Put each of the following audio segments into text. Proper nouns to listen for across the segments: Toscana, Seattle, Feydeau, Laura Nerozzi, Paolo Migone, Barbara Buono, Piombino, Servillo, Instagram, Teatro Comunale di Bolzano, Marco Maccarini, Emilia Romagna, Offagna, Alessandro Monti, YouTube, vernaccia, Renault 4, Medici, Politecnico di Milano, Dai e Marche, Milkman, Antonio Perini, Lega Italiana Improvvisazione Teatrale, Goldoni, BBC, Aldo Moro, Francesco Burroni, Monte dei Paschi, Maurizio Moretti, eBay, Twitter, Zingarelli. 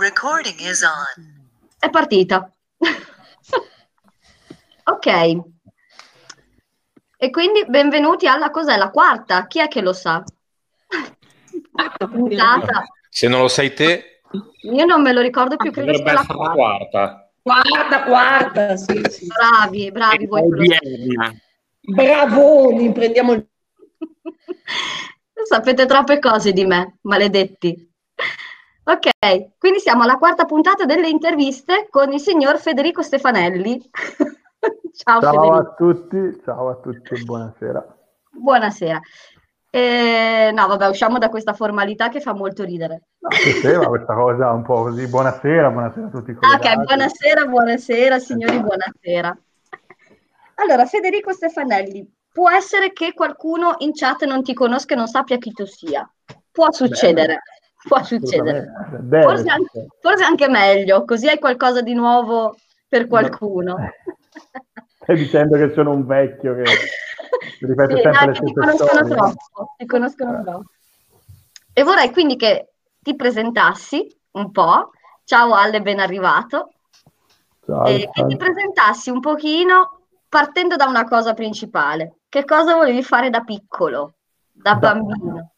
Recording is on. È partita. Ok. E quindi benvenuti alla cos'è la quarta? Chi è che lo sa? Puntata. Se non lo sai te. Io non me lo ricordo più, credo sia la quarta. Quarta, sì, sì. Bravi voi. Bravoni, prendiamo il... Sapete troppe cose di me, maledetti. Ok, quindi siamo alla quarta puntata delle interviste con il signor Federico Stefanelli. Ciao Federico. Ciao a tutti, buonasera. Buonasera. No, vabbè, usciamo da questa formalità che fa molto ridere. No, questa cosa un po' così. Buonasera a tutti. Ok, buonasera signori, buonasera. Allora, Federico Stefanelli, può essere che qualcuno in chat non ti conosca e non sappia chi tu sia. Può succedere. Forse anche meglio, così hai qualcosa di nuovo per qualcuno. Stai dicendo che sono un vecchio che... Ripeto sì, sempre le stesse storie. Ti conoscono troppo. E vorrei quindi che ti presentassi un po'. Ciao Ale, ben arrivato. Ciao, e che ti presentassi un pochino partendo da una cosa principale. Che cosa volevi fare da piccolo, da bambino?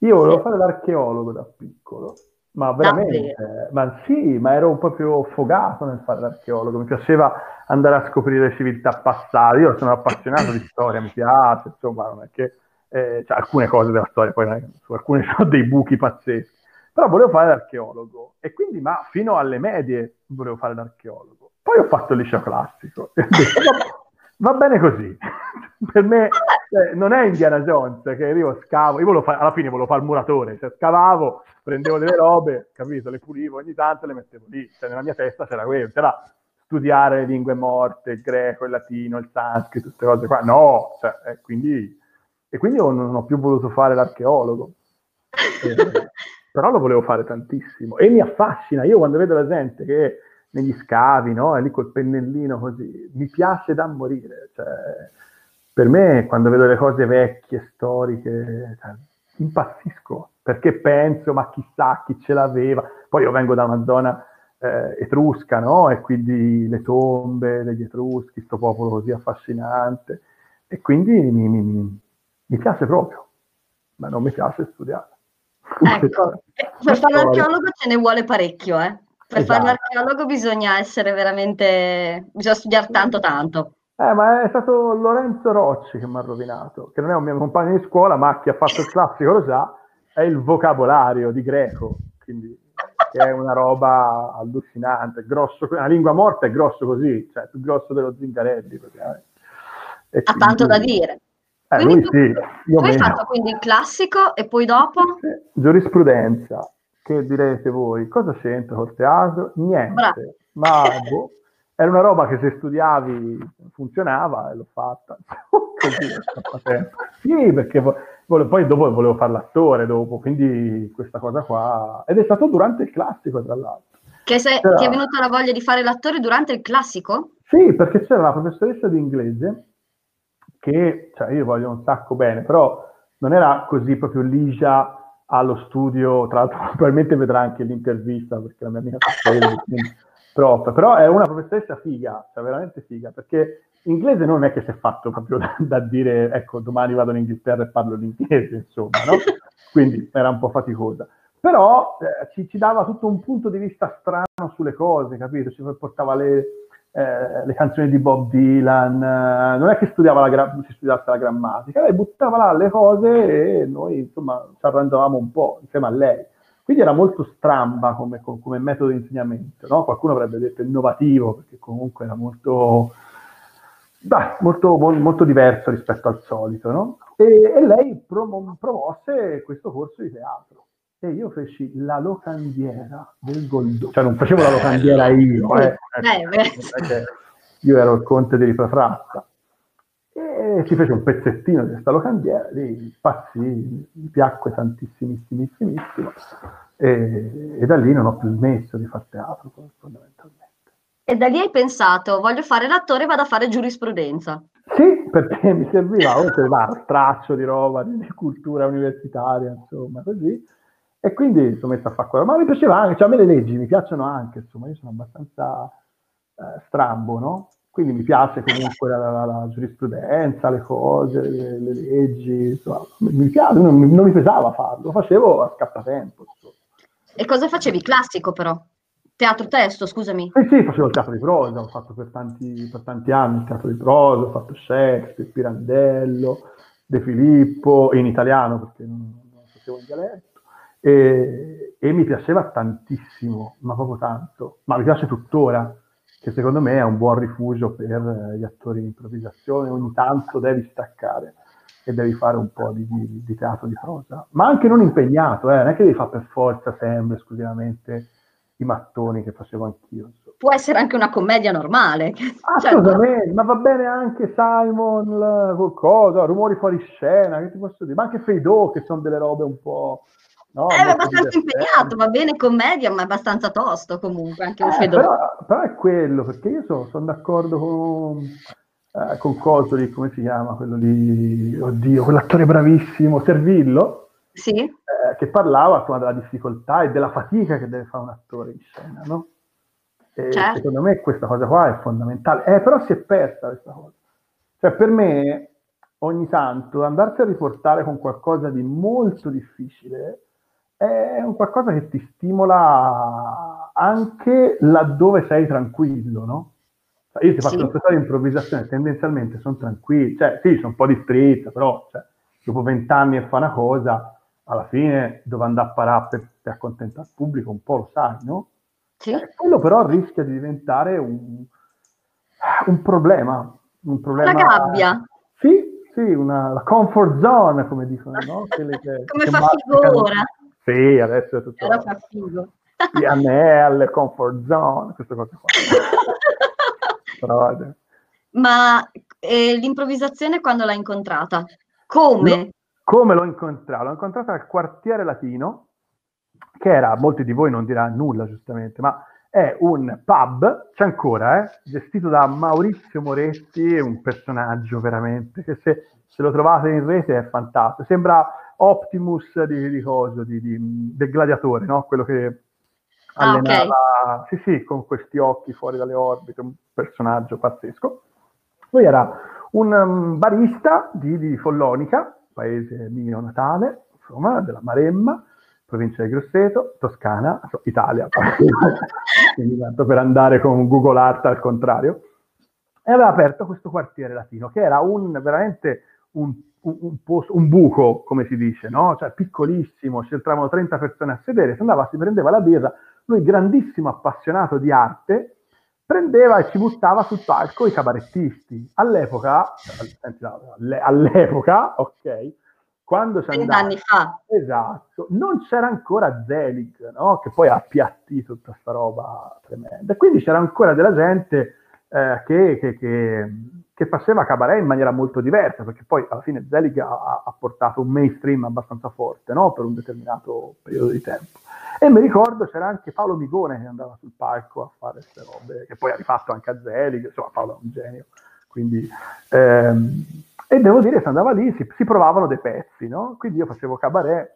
Io volevo fare l'archeologo da piccolo, ma veramente. Davvero? Ma sì, ma ero proprio fogato nel fare l'archeologo, mi piaceva andare a scoprire civiltà passate. Io sono appassionato di storia, mi piace, insomma, non è che alcune cose della storia, poi su alcune sono dei buchi pazzeschi, però volevo fare l'archeologo e quindi fino alle medie volevo fare l'archeologo. Poi ho fatto il liceo classico e ho detto, va bene così. Per me non è Indiana Jones, che io scavo, alla fine volevo fare il muratore, cioè scavavo, prendevo delle robe, capito, le pulivo, ogni tanto le mettevo lì, cioè nella mia testa c'era quello, c'era studiare le lingue morte, il greco, il latino, il sanscrito, tutte cose qua, no, cioè, e quindi io non ho più voluto fare l'archeologo, però lo volevo fare tantissimo e mi affascina. Io quando vedo la gente che negli scavi, no? E lì col pennellino così, mi piace da morire, cioè, per me quando vedo le cose vecchie, storiche, cioè, impazzisco, perché penso, ma chissà chi ce l'aveva. Poi io vengo da una zona etrusca, no? E quindi le tombe degli etruschi, sto popolo così affascinante, e quindi mi piace proprio, ma non mi piace studiare. Ecco, per fare l'archeologo ce ne vuole parecchio, Per fare l'archeologo bisogna essere veramente... bisogna studiare tanto. Ma è stato Lorenzo Rocci che mi ha rovinato, che non è un mio compagno di scuola, ma chi ha fatto il classico lo sa, è il vocabolario di greco, quindi che è una roba allucinante, grosso, una lingua morta è grosso così, cioè più grosso dello Zingarelli. Ha tanto da dire. Quindi lui sì, tu hai fatto quindi il classico e poi dopo? Giurisprudenza. Che direte voi, cosa c'entra col teatro? Niente, ma boh, era una roba che se studiavi funzionava e l'ho fatta. Sì, perché poi dopo volevo fare l'attore, quindi questa cosa qua, ed è stato durante il classico tra l'altro. Ti è venuta la voglia di fare l'attore durante il classico? Sì, perché c'era la professoressa di inglese, che cioè, io voglio un sacco bene, però non era così proprio ligia allo studio, tra l'altro probabilmente vedrà anche l'intervista perché la mia amica però è una professoressa figa, cioè veramente figa, perché l'inglese non è che si è fatto proprio da dire ecco domani vado in Inghilterra e parlo l'inglese, insomma, no? Quindi era un po' faticosa, però ci dava tutto un punto di vista strano sulle cose, capito? Ci portava le canzoni di Bob Dylan, non è che si studiasse la grammatica, lei buttava là le cose e noi insomma ci arrangiavamo un po' insieme a lei, quindi era molto stramba come metodo di insegnamento, no? Qualcuno avrebbe detto innovativo, perché comunque era molto diverso rispetto al solito, no? E lei promosse questo corso di teatro. E io feci la Locandiera del Goldoni, cioè non facevo la Locandiera io, io ero il conte di Ripafratta e ci fece un pezzettino di questa Locandiera, mi piacque tantissimissimo e da lì non ho più smesso di fare teatro fondamentalmente. E da lì hai pensato, voglio fare l'attore e vado a fare giurisprudenza. Sì, perché mi serviva un traccio di roba, di cultura universitaria, insomma, così. E quindi sono messo a fare quello. Ma mi piaceva anche, cioè a me le leggi mi piacciono anche, insomma, io sono abbastanza strambo, no? Quindi mi piace comunque la giurisprudenza, le cose, le leggi, insomma, mi piace, non mi pesava farlo, lo facevo a scappatempo. E cosa facevi? Classico però? Teatro testo, scusami. Sì, facevo il teatro di prosa, ho fatto per tanti anni il teatro di prosa, ho fatto Shakespeare, Pirandello, De Filippo, in italiano perché non facevo il dialetto, e mi piaceva tantissimo, ma proprio tanto, ma mi piace tuttora, che secondo me è un buon rifugio per gli attori di improvvisazione, ogni tanto devi staccare e devi fare un po' di teatro di prosa, ma anche non impegnato, non è che devi fare per forza sempre esclusivamente i mattoni che facevo anch'io. Può essere anche una commedia normale. Assolutamente, cioè, ma va bene anche Simon, qualcosa, rumori fuori scena, che ti posso dire? Ma anche Feydeau, che sono delle robe un po'... No, è abbastanza impegnato, va bene commedia, ma è abbastanza tosto comunque, anche un Feydeau. Però è quello, perché io sono d'accordo con coso lì, come si chiama, quello lì, oddio, quell'attore bravissimo, Servillo. Sì. Che parlava della difficoltà e della fatica che deve fare un attore in scena, no? E certo. Secondo me questa cosa qua è fondamentale, però si è persa questa cosa, cioè per me ogni tanto andarsi a riportare con qualcosa di molto difficile è un qualcosa che ti stimola anche laddove sei tranquillo, no? Io ti faccio una storia di improvvisazione, tendenzialmente sono tranquillo, cioè sì, sono un po' di stretta, però cioè, dopo 20 anni e fa una cosa alla fine dove andare a parare per accontentare il pubblico un po' lo sai, no? Sì. Quello però rischia di diventare un problema. Un problema. Una gabbia. Sì, la comfort zone, come dicono, no? Come fa figo ora. Sì, adesso è tutto... Però fa figo. Sì, a me alle comfort zone, queste cose qua. Però, ma l'improvvisazione quando l'hai incontrata? Come? Come l'ho incontrata? L'ho incontrata al Quartiere Latino, che era, molti di voi non dirà nulla giustamente, ma è un pub, c'è ancora, gestito da Maurizio Moretti, un personaggio veramente, che se lo trovate in rete è fantastico, sembra Optimus del Gladiatore, no? Quello che allenava, okay. Sì, con questi occhi fuori dalle orbite, un personaggio pazzesco. Lui era un barista di Follonica, paese mio natale, insomma, della Maremma, provincia di Grosseto, Toscana, Italia, quindi tanto per andare con Google Earth al contrario, e aveva aperto questo Quartiere Latino, che era veramente un buco, come si dice, no? Cioè piccolissimo, c'entravano 30 persone a sedere, si andava, si prendeva la birra, lui grandissimo appassionato di arte, prendeva e ci buttava sul palco i cabarettisti. All'epoca, ok, quando ci andava... 30 anni fa. Esatto, non c'era ancora Zelig, no? Che poi ha appiattito tutta questa roba tremenda. E quindi c'era ancora della gente che faceva cabaret in maniera molto diversa, perché poi alla fine Zelig ha portato un mainstream abbastanza forte, no? Per un determinato periodo di tempo. E mi ricordo c'era anche Paolo Migone che andava sul palco a fare queste robe, che poi ha rifatto anche a Zelig, insomma Paolo è un genio, quindi e devo dire che andava lì, si provavano dei pezzi, no? Quindi io facevo cabaret,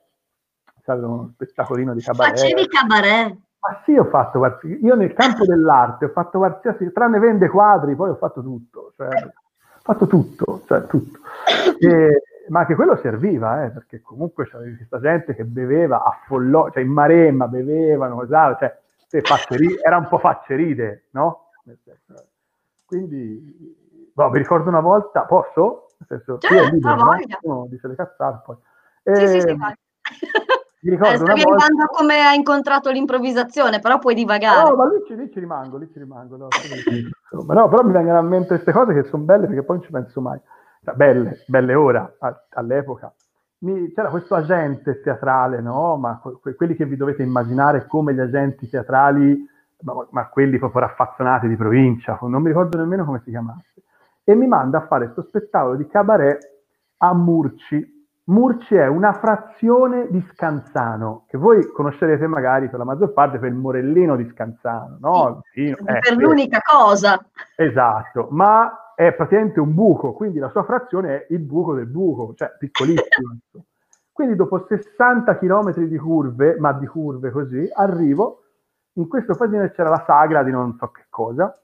c'avevo uno spettacolino di cabaret. Facevi cabaret? Ma sì, io nel campo dell'arte ho fatto qualsiasi, tranne vende quadri, poi ho fatto tutto, tutto. Ma anche quello serviva, perché comunque c'era questa gente che beveva a Follonica, cioè in Maremma bevevano, era un po' facceride, no? Quindi, mi ricordo una volta, posso? Dice le cazzate poi. Sì, vai. Mi ricordo una volta come ha incontrato l'improvvisazione, però puoi divagare. No, ma lì ci rimango. No, però mi vengono a mente queste cose che sono belle, perché poi non ci penso mai. Belle ora, all'epoca c'era questo agente teatrale, no? Ma quelli che vi dovete immaginare come gli agenti teatrali, ma quelli proprio raffazzonati di provincia, non mi ricordo nemmeno come si chiamasse, e mi manda a fare questo spettacolo di cabaret a Murci. È una frazione di Scansano che voi conoscerete magari per la maggior parte per il Morellino di Scansano, no? Sì, per l'unica cosa, esatto, ma è praticamente un buco, quindi la sua frazione è il buco del buco, cioè piccolissimo. Quindi dopo 60 km di curve, ma di curve così, arrivo, in questo paesino c'era la sagra di non so che cosa,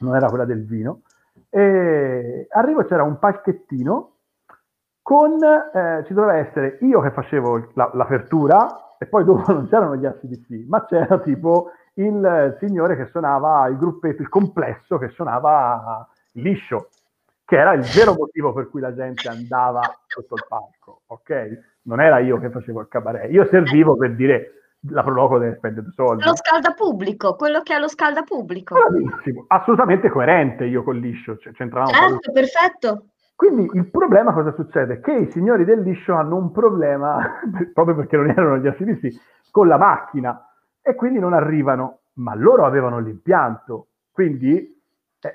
non era quella del vino, e arrivo, c'era un palchettino con, ci doveva essere io che facevo l'apertura, e poi dopo non c'erano gli ACDC, ma c'era tipo il signore che suonava, il gruppetto, il complesso che suonava liscio, che era il vero motivo per cui la gente andava sotto il palco, ok? Non era io che facevo il cabaret, io servivo per dire la Proloco deve spendere soldi. Lo scaldapubblico, quello che è lo scaldapubblico. Bravissimo, assolutamente coerente io con liscio, c'entravamo. Certo, perfetto. Quindi il problema cosa succede? Che i signori del liscio hanno un problema, proprio perché non erano gli ACDC, con la macchina, e quindi non arrivano, ma loro avevano l'impianto, quindi...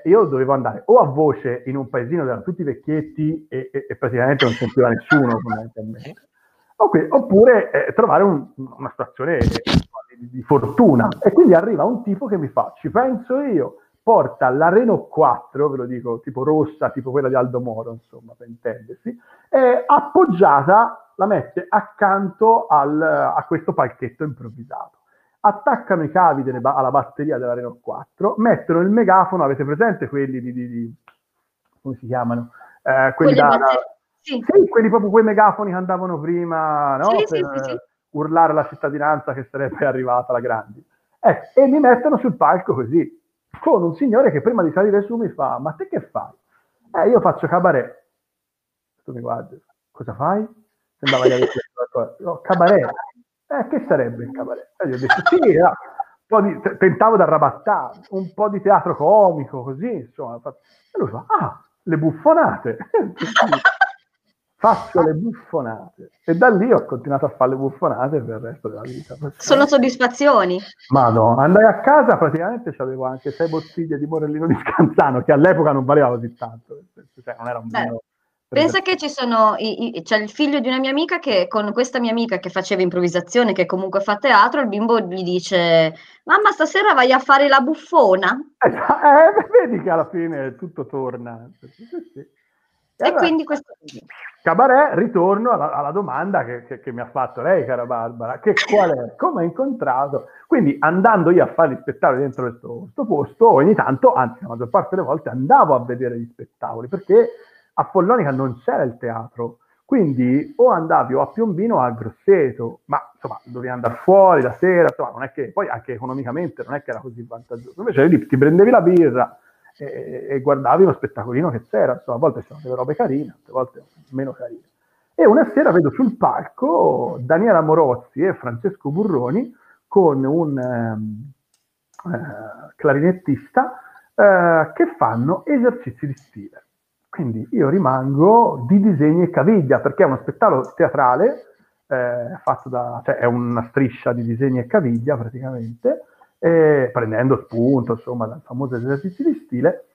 io dovevo andare o a voce in un paesino dove erano tutti vecchietti e praticamente non sentiva nessuno, oppure trovare una situazione di fortuna. E quindi arriva un tipo che mi fa, ci penso io, porta la Renault 4, ve lo dico, tipo rossa, tipo quella di Aldo Moro, insomma, per intendersi, e appoggiata la mette accanto a questo palchetto improvvisato. Attaccano i cavi alla batteria della Renault 4, mettono il megafono, avete presente quelli di come si chiamano? Quelli sì, quelli proprio quei megafoni che andavano prima, no? Sì, per sì. Urlare alla cittadinanza che sarebbe arrivata la Grandi. Ecco, e mi mettono sul palco così, con un signore che prima di salire su mi fa, ma te che fai? Io faccio cabaret. Tu mi guardi, cosa fai? Sembrava di aver detto, no, cabaret. Che sarebbe il cabaret? Io ho detto, sì, no. Tentavo di arrabattare, un po' di teatro comico, così, insomma. E lui fa, le buffonate. Faccio le buffonate. E da lì ho continuato a fare le buffonate per il resto della vita. Sono soddisfazioni. Ma no, andai a casa, praticamente avevo anche 6 bottiglie di Morellino di Scansano, che all'epoca non valeva così tanto, cioè, non era un vino... Pensa che ci sono, c'è il figlio di una mia amica che con questa mia amica che faceva improvvisazione, che comunque fa teatro, il bimbo gli dice, mamma stasera vai a fare la buffona. Vedi che alla fine tutto torna. E allora, quindi questo... Cabaret, ritorno alla domanda che mi ha fatto lei, cara Barbara, che qual è? Come ha incontrato? Quindi andando io a fare gli spettacoli dentro questo posto, ogni tanto, anzi la maggior parte delle volte, andavo a vedere gli spettacoli, perché... a Follonica non c'era il teatro, quindi o andavi o a Piombino o a Grosseto, ma insomma dovevi andare fuori la sera, insomma, non è che poi anche economicamente non è che era così vantaggioso, invece lì ti prendevi la birra e guardavi lo spettacolino che c'era, insomma a volte c'erano delle robe carine, altre volte meno carine. E una sera vedo sul palco Daniela Morozzi e Francesco Burroni con un clarinettista che fanno esercizi di stile. Quindi io rimango di disegni e caviglia, perché è uno spettacolo teatrale, cioè è una striscia di disegni e caviglia praticamente, prendendo spunto insomma dal famoso esercizio di stile,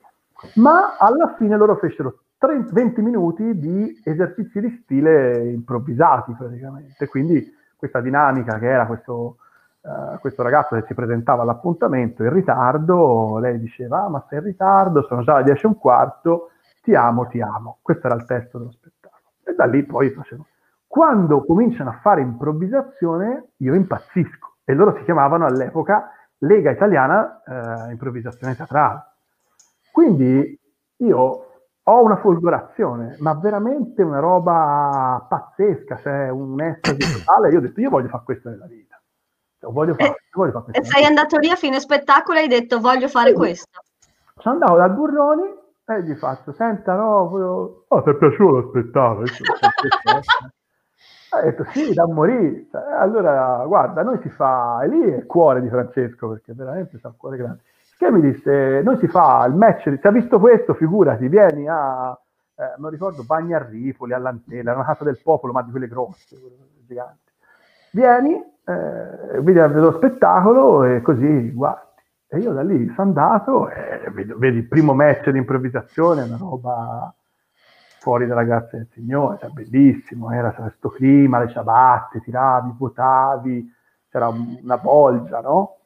ma alla fine loro fecero 20 minuti di esercizi di stile improvvisati praticamente, quindi questa dinamica che era questo ragazzo che si presentava all'appuntamento in ritardo, lei diceva ma sei in ritardo, sono già alle 10:15, ti amo, questo era il testo dello spettacolo. E da lì poi facevo. Quando cominciano a fare improvvisazione, io impazzisco. E loro si chiamavano all'epoca Lega Italiana Improvvisazione Teatrale. Quindi io ho una folgorazione, ma veramente una roba pazzesca, cioè un estasi totale. Io ho detto, io voglio fare questo nella vita. Cioè, voglio fare questo. E sei andato lì a fine spettacolo e hai detto, voglio fare questo. Sono andato da Burroni, e gli faccio, senta, no, volevo... ti è piaciuto lo spettacolo? Ha detto, sì, da morire. Allora, guarda, noi si fa... E lì è il cuore di Francesco, perché veramente c'è un cuore grande. Che mi disse, noi si fa il match, ti ha visto questo, figurati, vieni a... non ricordo, Bagnarripoli, all'Antella, era una casa del popolo, ma di quelle grosse, giganti. Vieni, vedi lo spettacolo e così, guarda. E io da lì sono andato e vedi il primo match di improvvisazione, una roba fuori dalla grazia del Signore, era bellissimo, era questo clima, le ciabatte, tiravi, vuotavi, c'era una bolgia, no?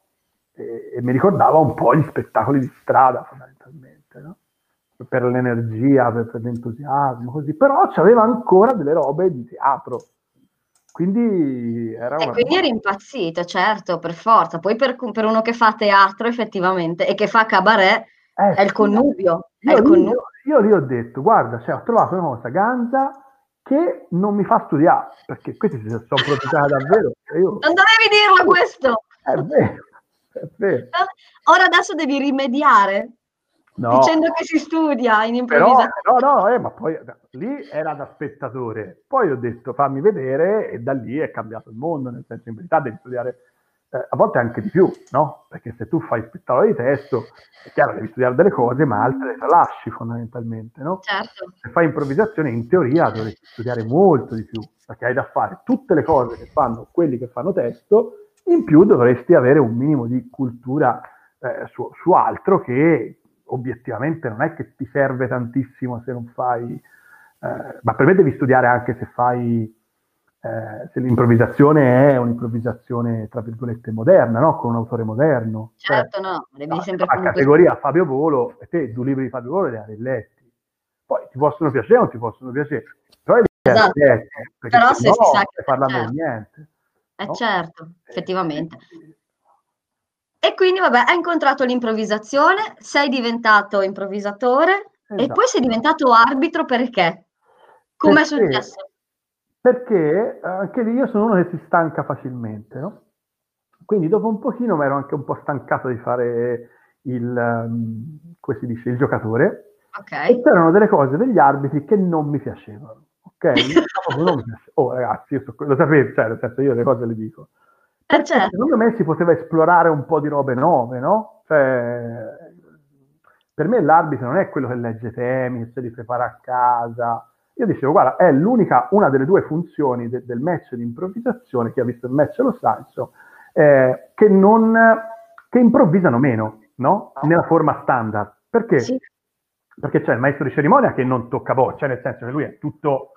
E mi ricordava un po' gli spettacoli di strada fondamentalmente, no? Per l'energia, per l'entusiasmo, così, però c'aveva ancora delle robe di teatro. Quindi era una... quindi eri impazzito, certo, per forza. Poi per uno che fa teatro effettivamente e che fa cabaret è il connubio. Io gli ho detto, guarda, cioè, ho trovato una cosa ganza che non mi fa studiare, perché questi si sono prodigati davvero. Io... non dovevi dirlo questo! È vero, è vero. Ora adesso devi rimediare, no, dicendo che si studia in improvvisazione. No, ma poi lì era da spettatore. Poi ho detto, fammi vedere, e da lì è cambiato il mondo, nel senso, in verità devi studiare, a volte anche di più, no? Perché se tu fai spettacolo di testo, è chiaro, devi studiare delle cose, ma altre le tralasci fondamentalmente, no? Certo. Se fai improvvisazione, in teoria dovresti studiare molto di più, perché hai da fare tutte le cose che fanno quelli che fanno testo, in più dovresti avere un minimo di cultura su altro che obiettivamente non è che ti serve tantissimo se non fai... ma per me devi studiare anche se fai... se l'improvvisazione è un'improvvisazione tra virgolette moderna, no? Con un autore moderno, certo, no, devi sempre la categoria Fabio Volo, e te due libri di Fabio Volo li hai letti, poi ti possono piacere o non ti possono piacere, però li hai letti, perché però se no, si sa che parlando di niente, no? Certo, effettivamente. E quindi vabbè, hai incontrato l'improvvisazione, sei diventato improvvisatore, esatto. E poi sei diventato arbitro, perché? Come è successo? Perché anche lì io sono uno che si stanca facilmente, no? Quindi dopo un pochino mi ero anche un po' stancato di fare come si dice, il giocatore. Okay. E c'erano delle cose degli arbitri che non mi piacevano, ok? Non mi piacevano. Oh ragazzi, io lo sapevo, cioè nel senso io le cose le dico. Certo. Secondo me si poteva esplorare un po' di robe nuove, no? Cioè, per me l'arbitro non è quello che legge temi, che se li prepara a casa... Io dicevo, guarda, è una delle due funzioni del match di improvvisazione, chi ha visto il match lo sa, insomma, che improvvisano meno, no? Nella forma standard. Perché? Sì. Perché c'è il maestro di cerimonia che non tocca boccia, nel senso che lui è tutto,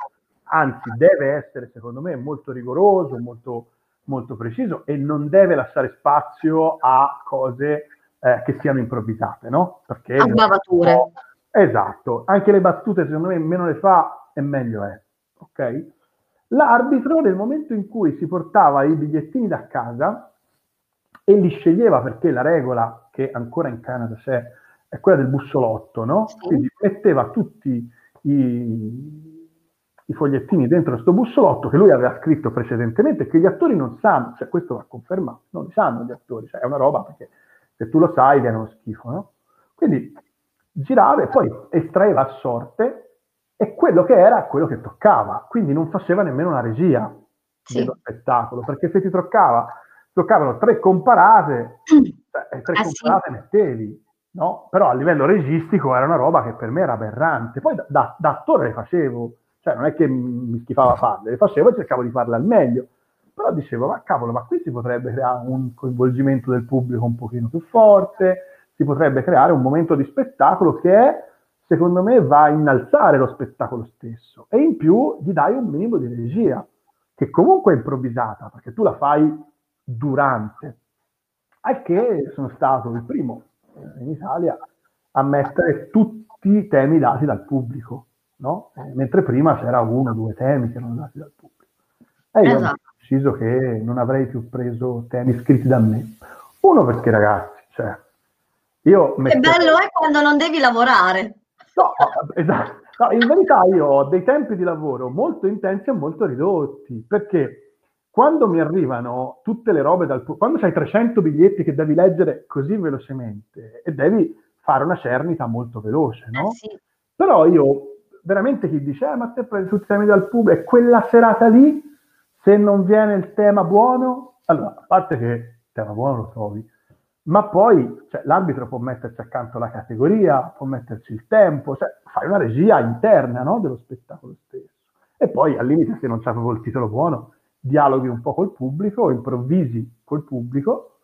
anzi deve essere, secondo me, molto rigoroso, molto, molto preciso, e non deve lasciare spazio a cose che siano improvvisate, no? Perché... a bavature. Esatto, anche le battute secondo me meno le fa e meglio è, ok? L'arbitro, nel momento in cui si portava i bigliettini da casa e li sceglieva, perché la regola che ancora in Canada c'è è quella del bussolotto, no? Sì. Quindi metteva tutti i fogliettini dentro sto bussolotto che lui aveva scritto precedentemente, che gli attori non sanno, cioè questo va confermato, non sanno gli attori, cioè è una roba, perché se tu lo sai viene uno schifo, no? Quindi girava e poi estraeva a sorte, e quello che era quello che toccava, quindi non faceva nemmeno una regia, sì, dello spettacolo, perché se ti toccavano tre comparate, e tre comparate, sì, mettevi, no? Però a livello registico era una roba che per me era aberrante. Poi da attore le facevo, cioè non è che mi schifava farle, le facevo e cercavo di farle al meglio, però dicevo, ma cavolo, ma qui si potrebbe creare un coinvolgimento del pubblico un pochino più forte, si potrebbe creare un momento di spettacolo che secondo me va a innalzare lo spettacolo stesso, e in più gli dai un minimo di regia, che comunque è improvvisata, perché tu la fai durante. Al che sono stato il primo in Italia a mettere tutti i temi dati dal pubblico, no? Mentre prima c'era 1 o 2 temi che erano dati dal pubblico. E io ho deciso che non avrei più preso temi scritti da me. Uno perché, ragazzi, cioè... Che bello è quando non devi lavorare. No, esatto. No, in verità io ho dei tempi di lavoro molto intensi e molto ridotti, perché quando mi arrivano tutte le robe quando c'hai 300 biglietti che devi leggere così velocemente e devi fare una cernita molto veloce, no? Sì. Però io veramente, chi dice ma te prendi tutti i temi dal pubblico, e quella serata lì se non viene il tema buono, allora, a parte che il tema buono lo trovi, ma poi, cioè, l'arbitro può metterci accanto la categoria, può metterci il tempo, cioè, fai una regia interna, no, dello spettacolo stesso. E poi, al limite, se non c'è proprio il titolo buono, dialoghi un po' col pubblico, improvvisi col pubblico,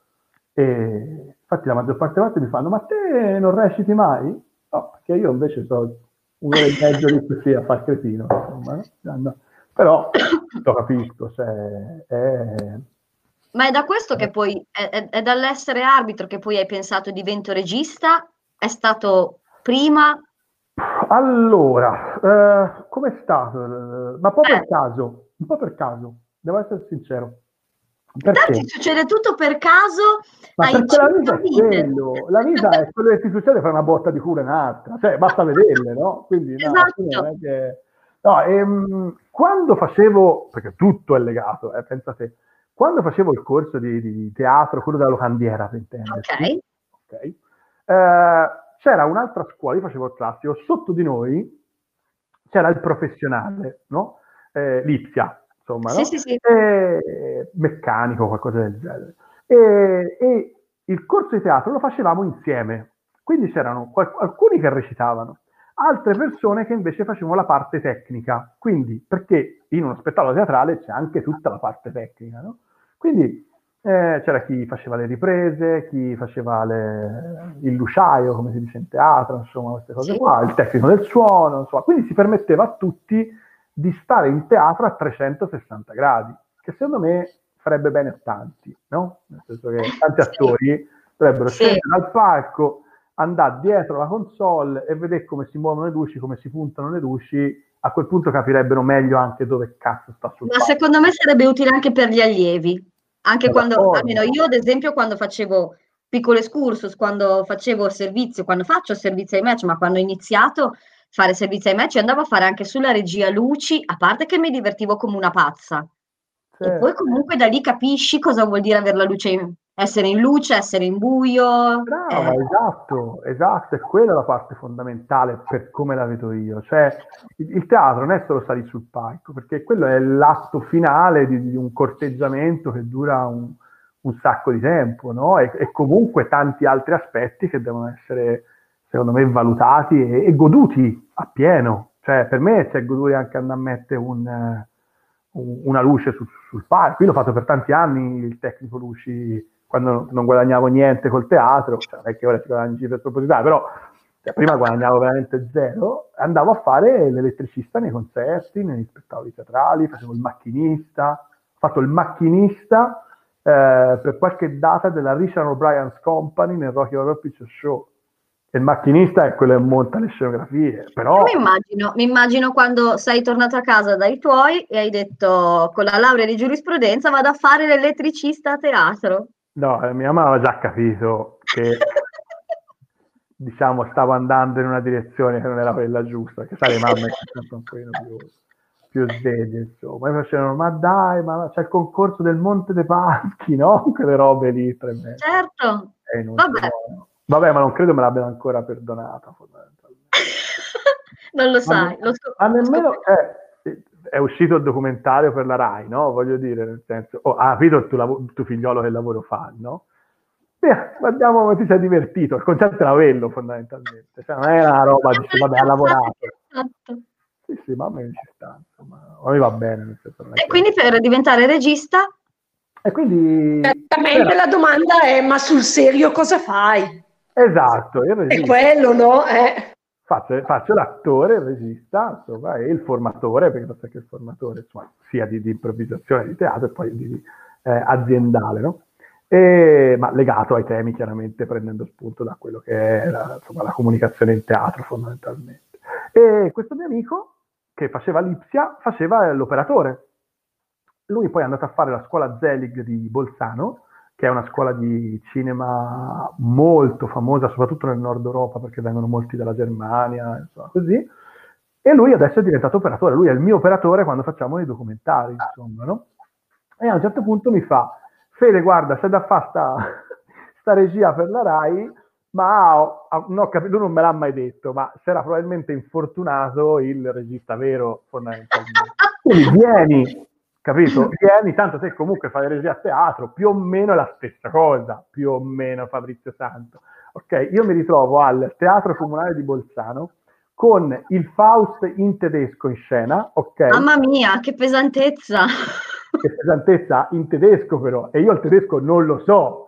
e infatti la maggior parte delle volte mi fanno, ma te non reciti mai? No, perché io invece sono un'ora e mezzo di così a far cretino, insomma, no? Però lo capisco, cioè, ma è da questo che poi, è dall'essere arbitro che poi hai pensato divento regista? È stato prima? Allora, com'è stato? Ma un po' per caso, devo essere sincero. Perché? Ti succede tutto per caso. Ma perché la vita è quello, la vita è quello che ti succede fra una botta di culo e un'altra, cioè basta vederle, no? Quindi no, esatto. Non è che... no, quando facevo, perché tutto è legato, pensa te, quando facevo il corso di teatro, quello della Locandiera, per intenderci, okay. Okay, c'era un'altra scuola, io facevo il classico, sotto di noi c'era il professionale, no? Lipsia, insomma, sì, no? Sì, sì. Meccanico, qualcosa del genere. E il corso di teatro lo facevamo insieme, quindi c'erano alcuni che recitavano, altre persone che invece facevano la parte tecnica, quindi perché in uno spettacolo teatrale c'è anche tutta la parte tecnica, no? Quindi c'era chi faceva le riprese, chi faceva il lusciaio, come si dice in teatro, insomma, queste cose qua, il tecnico del suono, insomma, quindi si permetteva a tutti di stare in teatro a 360 gradi, che secondo me farebbe bene a tanti, no? Nel senso che tanti attori dovrebbero scendere dal palco, andare dietro la console e vedere come si muovono le luci, come si puntano le luci, a quel punto capirebbero meglio anche dove cazzo sta sul palco. Ma secondo me sarebbe utile anche per gli allievi, anche quando, almeno io ad esempio quando facevo piccolo excursus, quando facevo servizio, quando faccio servizio ai match, ma quando ho iniziato a fare servizio ai match andavo a fare anche sulla regia luci, a parte che mi divertivo come una pazza. E poi comunque da lì capisci cosa vuol dire avere la luce essere in luce, essere in buio. Brava, esatto, è quella la parte fondamentale per come la vedo io. Cioè, il teatro non è solo salire sul palco, perché quello è l'atto finale di un corteggiamento che dura un sacco di tempo, no? E comunque tanti altri aspetti che devono essere, secondo me, valutati e goduti appieno. Cioè, per me c'è godere anche andare a mettere una luce sul palco. Io l'ho fatto per tanti anni il tecnico luci, quando non guadagnavo niente col teatro, cioè non è che ora si guadagni per proposità, però cioè, prima guadagnavo veramente zero, andavo a fare l'elettricista nei concerti, negli spettacoli teatrali, facevo il macchinista, ho fatto il macchinista per qualche data della Richard O'Brien's Company nel Rocky Horror Picture Show. E il macchinista è quello che monta le scenografie, però... Mi immagino quando sei tornato a casa dai tuoi e hai detto con la laurea di giurisprudenza vado a fare l'elettricista a teatro. No, mia mamma aveva già capito che diciamo stavo andando in una direzione che non era quella giusta, che sai le mamme sono un pochino più sveglie, insomma, mi facevano ma dai, ma c'è il concorso del Monte dei Paschi, no? Quelle robe lì tremende. Certo. Vabbè, ma non credo me l'abbiano ancora perdonata, fondamentalmente. Non lo sai, lo scopriremo. Ma nemmeno è uscito il documentario per la Rai, no? Voglio dire, nel senso, ha capito il tuo figliolo che lavoro fa, no? Guardiamo come ti sei divertito, il concetto era quello, fondamentalmente. Cioè, non è una roba, dice, vabbè, ha lavorato. Esatto. Sì, ma a me ci sta, insomma, a me va bene. Nel senso, e quindi per diventare regista? E quindi... Certamente la domanda è, ma sul serio cosa fai? Esatto, il regista. È quello, no? Faccio l'attore, il regista, insomma, e il formatore, perché penso che il formatore, insomma, sia di improvvisazione, di teatro e poi di aziendale, no? Ma legato ai temi, chiaramente, prendendo spunto da quello che è la comunicazione in teatro, fondamentalmente. E questo mio amico, che faceva l'Ipsia, faceva l'operatore. Lui poi è andato a fare la scuola Zelig di Bolzano, che è una scuola di cinema molto famosa, soprattutto nel nord Europa, perché vengono molti dalla Germania, insomma, così. E lui adesso è diventato operatore, lui è il mio operatore quando facciamo i documentari, insomma, no? E a un certo punto mi fa, Fede, guarda, c'è da fare sta regia per la Rai, ma no, lui non me l'ha mai detto, ma sarà probabilmente infortunato il regista vero, fondamentalmente. Quindi vieni! Capito? Vieni, tanto se comunque fai regia a teatro, più o meno è la stessa cosa, più o meno, Fabrizio Santo. Ok, io mi ritrovo al Teatro Comunale di Bolzano con il Faust in tedesco in scena, ok? Mamma mia, che pesantezza! Che pesantezza in tedesco però, e io il tedesco non lo so.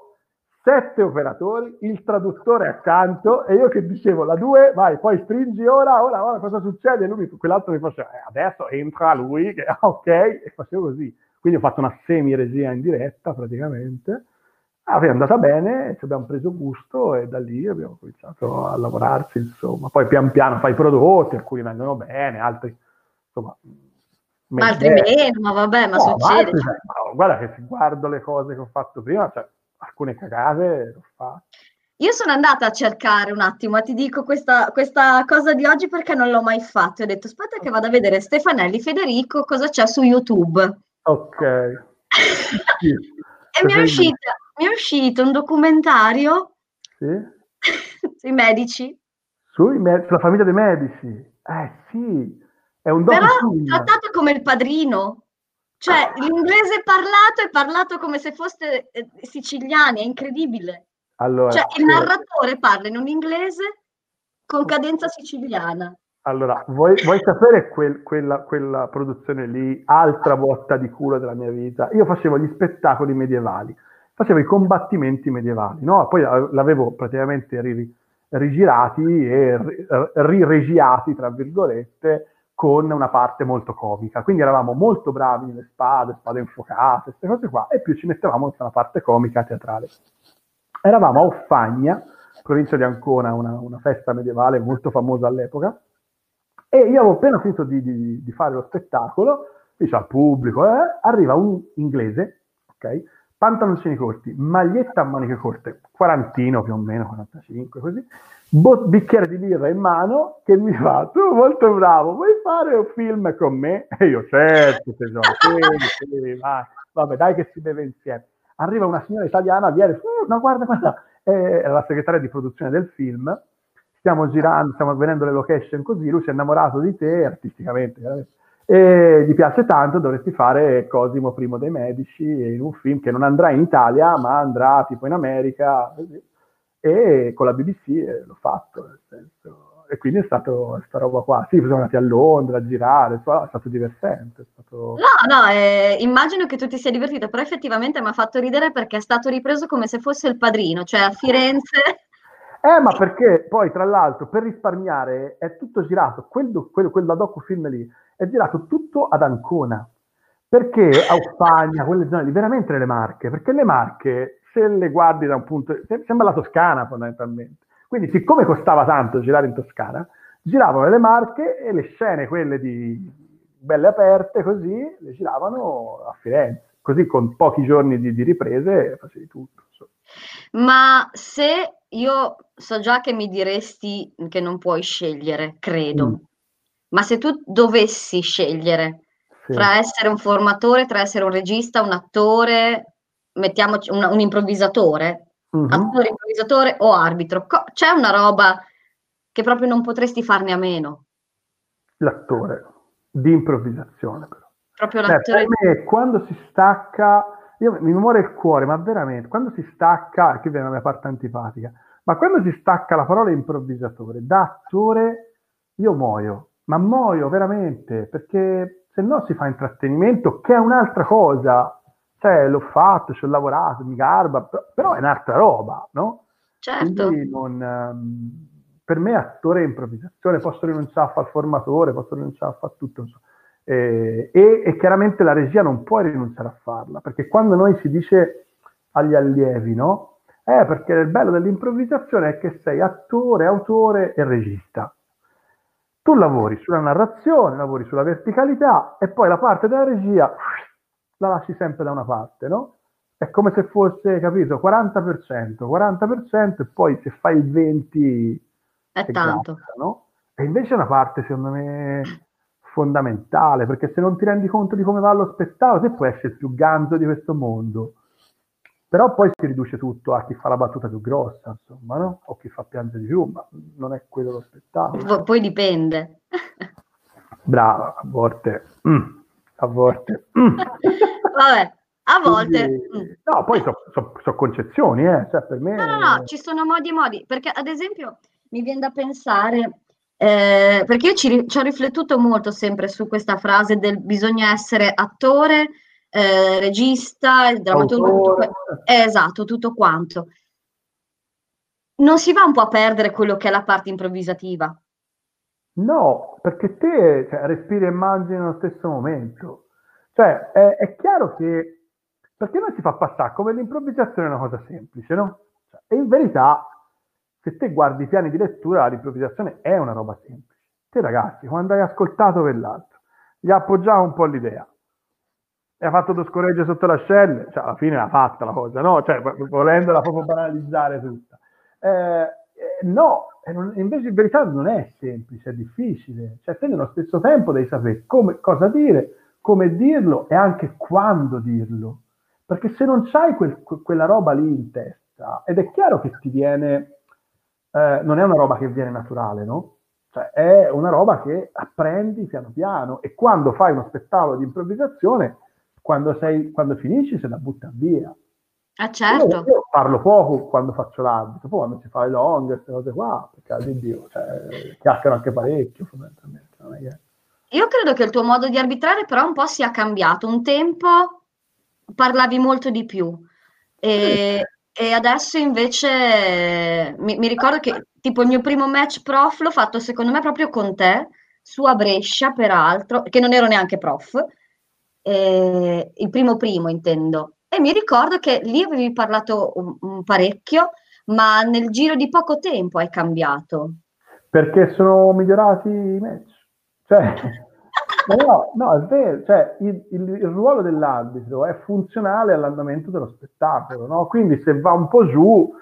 7 operatori, il traduttore accanto, e io che dicevo, la 2, vai, poi stringi ora, cosa succede? E lui, quell'altro mi faceva, adesso entra lui, che, ok, e facevo così. Quindi ho fatto una semi-regia in diretta, praticamente, è andata bene, ci abbiamo preso gusto, e da lì abbiamo cominciato a lavorarci, insomma. Poi pian piano fai prodotti, alcuni vengono bene, altri, insomma, Ma altrimenti, ma vabbè, ma no, succede. Altri, cioè, ma guarda che se guardo le cose che ho fatto prima, cioè, alcune cagate ho fatto. Io sono andata a cercare un attimo, ti dico questa cosa di oggi perché non l'ho mai fatto. Ho detto, aspetta che vado a vedere Stefanelli Federico, cosa c'è su YouTube. Ok. Sì. E mi è uscito un documentario, sì? Sui Medici. Sulla famiglia dei Medici? Sì, è un documentario. Però trattato come il padrino. Cioè, l'inglese parlato è parlato come se fosse siciliani, è incredibile. Allora, cioè, il narratore parla in un inglese con cadenza siciliana. Allora, vuoi sapere quella produzione lì, altra botta di culo della mia vita? Io facevo gli spettacoli medievali, facevo i combattimenti medievali, no? Poi l'avevo praticamente rigirati e riregiati, tra virgolette, con una parte molto comica. Quindi eravamo molto bravi nelle spade infuocate, queste cose qua, e più ci mettevamo una parte comica teatrale. Eravamo a Offagna, provincia di Ancona, una festa medievale molto famosa all'epoca, e io avevo appena finito di fare lo spettacolo, dice al pubblico, arriva un inglese, ok, pantaloncini corti, maglietta a maniche corte, quarantino più o meno, 45, così, bicchiere di birra in mano, che mi fa, tu molto bravo, vuoi fare un film con me? E io, certo, tesoro, sì, vai, vabbè, dai che si beve insieme. Arriva una signora italiana, viene, no, guarda, è la segretaria di produzione del film, stiamo vedendo le location così, lui si è innamorato di te artisticamente, e gli piace tanto, dovresti fare Cosimo I dei Medici, in un film che non andrà in Italia, ma andrà tipo in America, così. E con la BBC l'ho fatto, nel senso, e quindi è stata questa roba qua, sì, siamo andati a Londra a girare, è stato divertente, è stato... No, immagino che tu ti sia divertito, però effettivamente mi ha fatto ridere perché è stato ripreso come se fosse il padrino, cioè a Firenze... ma perché poi tra l'altro per risparmiare è tutto girato, quella docufilm lì è girato tutto ad Ancona, perché a Spagna, quelle zone lì, veramente le Marche, perché le Marche se le guardi da un punto, sembra la Toscana fondamentalmente, quindi siccome costava tanto girare in Toscana, giravano le Marche e le scene quelle di belle aperte così le giravano a Firenze, così con pochi giorni di riprese facevi tutto. Ma se io so già che mi diresti che non puoi scegliere, credo, ma se tu dovessi scegliere tra essere un formatore, tra essere un regista, un attore, mettiamoci un improvvisatore, attore, improvvisatore o arbitro, c'è una roba che proprio non potresti farne a meno? L'attore di improvvisazione, però. Proprio l'attore. Per me, quando si stacca... Io mi muore il cuore, ma veramente, quando si stacca, che viene la mia parte antipatica, ma quando si stacca la parola improvvisatore da attore, io muoio, ma muoio veramente, perché se no si fa intrattenimento, che è un'altra cosa, cioè l'ho fatto, ci ho lavorato, mi garba, però è un'altra roba, no? Certo. Quindi non, per me attore e improvvisazione, posso rinunciare a fare il formatore, posso rinunciare a fare tutto, insomma. E chiaramente la regia non puoi rinunciare a farla, perché quando noi si dice agli allievi, no? Perché il bello dell'improvvisazione è che sei attore, autore e regista. Tu lavori sulla narrazione, lavori sulla verticalità e poi la parte della regia la lasci sempre da una parte, no? È come se fosse, capito, 40% e poi se fai il 20% è tanto, grazie, no? E invece è una parte, secondo me... fondamentale, perché se non ti rendi conto di come va lo spettacolo, te puoi essere il più ganzo di questo mondo, però poi si riduce tutto a chi fa la battuta più grossa, insomma, no? O chi fa piangere di più, ma non è quello lo spettacolo. Poi dipende. Brava, a volte. A volte. Vabbè, a volte. Quindi, no, poi so concezioni, cioè per me... No, ci sono modi e modi, perché ad esempio mi viene da pensare... perché io ci ho riflettuto molto sempre su questa frase del bisogna essere attore, regista, il drammaturgo, esatto, tutto quanto. Non si va un po' a perdere quello che è la parte improvvisativa? No, perché te respiri e mangi nello stesso momento. Cioè, è chiaro che... Perché non si fa passare come l'improvvisazione è una cosa semplice, no? E in verità... Se te guardi i piani di lettura, l'improvvisazione è una roba semplice. Te ragazzi, quando hai ascoltato quell'altro, gli appoggiava un po' l'idea. E ha fatto due scorregge sotto l'ascelle, cioè alla fine l'ha fatta la cosa, no? Cioè, volendola proprio banalizzare tutta. Invece in verità non è semplice, è difficile. Cioè, te nello stesso tempo devi sapere come, cosa dire, come dirlo e anche quando dirlo. Perché se non c'hai quella roba lì in testa, ed è chiaro che ti viene... non è una roba che viene naturale, no? Cioè, è una roba che apprendi piano piano. E quando fai uno spettacolo di improvvisazione... Quando finisci se la butta via. Ah, certo. Io parlo poco quando faccio l'arbitro, poi quando si fa le longhe, queste cose qua, per caso di Dio, cioè, chiacchierano anche parecchio, fondamentalmente. Non è che... Io credo che il tuo modo di arbitrare però un po' sia cambiato. Un tempo parlavi molto di più e adesso invece mi ricordo che tipo il mio primo match prof l'ho fatto secondo me proprio con te, su a Brescia peraltro, che non ero neanche prof. Il primo intendo, e mi ricordo che lì avevi parlato un parecchio, ma nel giro di poco tempo hai cambiato perché sono migliorati i match, cioè, no, è vero, cioè, il ruolo dell'arbitro è funzionale all'andamento dello spettacolo, no? Quindi se va un po' giù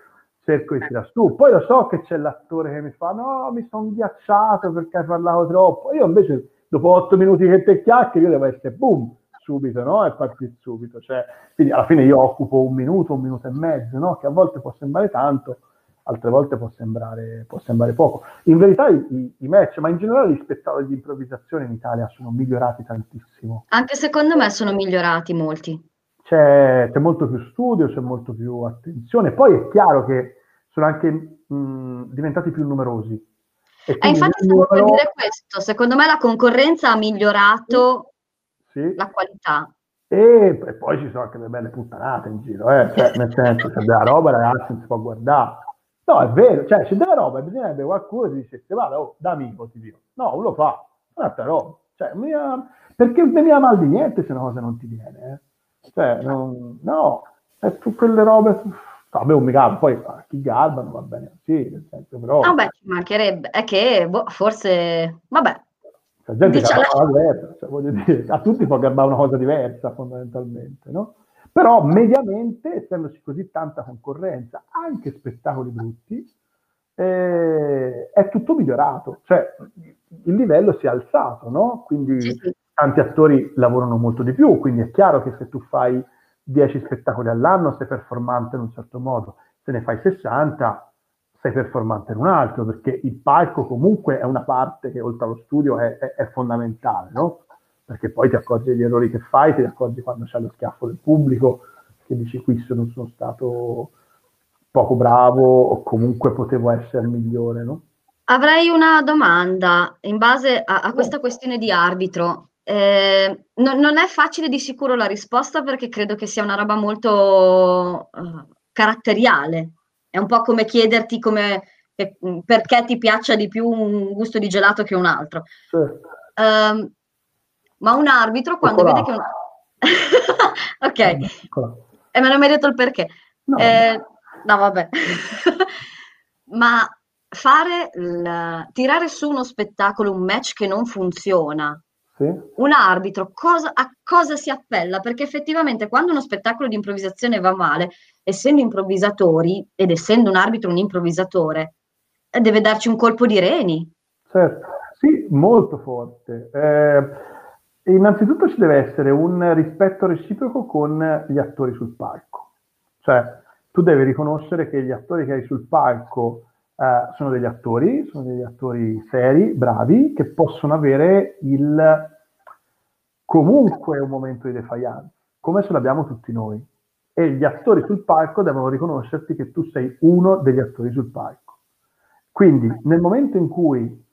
cerco di tirare su. Poi lo so che c'è l'attore che mi fa no, mi sono ghiacciato perché hai parlato troppo, io invece dopo 8 minuti che te chiacchieri io devo essere boom subito, no? E partire subito, cioè, quindi alla fine io occupo un minuto e mezzo, no? Che a volte può sembrare tanto, altre volte può sembrare poco. In verità i match, ma in generale gli spettacoli di improvvisazione in Italia sono migliorati tantissimo. Anche secondo me sono migliorati molti. C'è molto più studio, c'è molto più attenzione. Poi è chiaro che sono anche diventati più numerosi. E infatti stavo per dire questo, secondo me la concorrenza ha migliorato la qualità. E poi ci sono anche delle belle puttanate in giro, cioè, nel senso, c'è della roba, ragazzi, non si può guardare. No, è vero, cioè c'è della roba, bisognerebbe qualcuno che dice, vada, oh, da amico, ti dico. No, uno fa, un'altra roba. Cioè, perché non veniva mal di niente se una cosa non ti viene, Cioè, no, è su quelle robe... Vabbè, un mica, poi chi galvano va bene, sì, nel senso, però... Vabbè, ci mancherebbe, è che, forse, vabbè... C'è gente che diversa, cioè, voglio dire, a tutti può garbare una cosa diversa, fondamentalmente, no? Però, mediamente, essendoci così tanta concorrenza, anche spettacoli brutti, è tutto migliorato, cioè, il livello si è alzato, no? Quindi, sì. Tanti attori lavorano molto di più, quindi è chiaro che se tu fai 10 spettacoli all'anno, sei performante in un certo modo, se ne fai 60, sei performante in un altro, perché il palco comunque è una parte che oltre allo studio è fondamentale, no? Perché poi ti accorgi degli errori che fai, ti accorgi quando c'è lo schiaffo del pubblico, che dici qui non sono stato poco bravo o comunque potevo essere migliore, no? Avrei una domanda in base a questa questione di arbitro. Non è facile di sicuro la risposta perché credo che sia una roba molto caratteriale. È un po' come chiederti perché ti piaccia di più un gusto di gelato che un altro. Sì. Ma un arbitro quando vede che ok. E me non mi hai detto il perché. No vabbè. Ma fare tirare su uno spettacolo, un match che non funziona. Un arbitro a cosa si appella? Perché effettivamente quando uno spettacolo di improvvisazione va male, essendo improvvisatori ed essendo un arbitro un improvvisatore, deve darci un colpo di reni. Certo, sì, molto forte. Innanzitutto ci deve essere un rispetto reciproco con gli attori sul palco. Cioè, tu devi riconoscere che gli attori che hai sul palco sono degli attori seri, bravi, che possono avere comunque un momento di defiance, come ce l'abbiamo tutti noi. E gli attori sul palco devono riconoscerti che tu sei uno degli attori sul palco. Quindi, nel momento in cui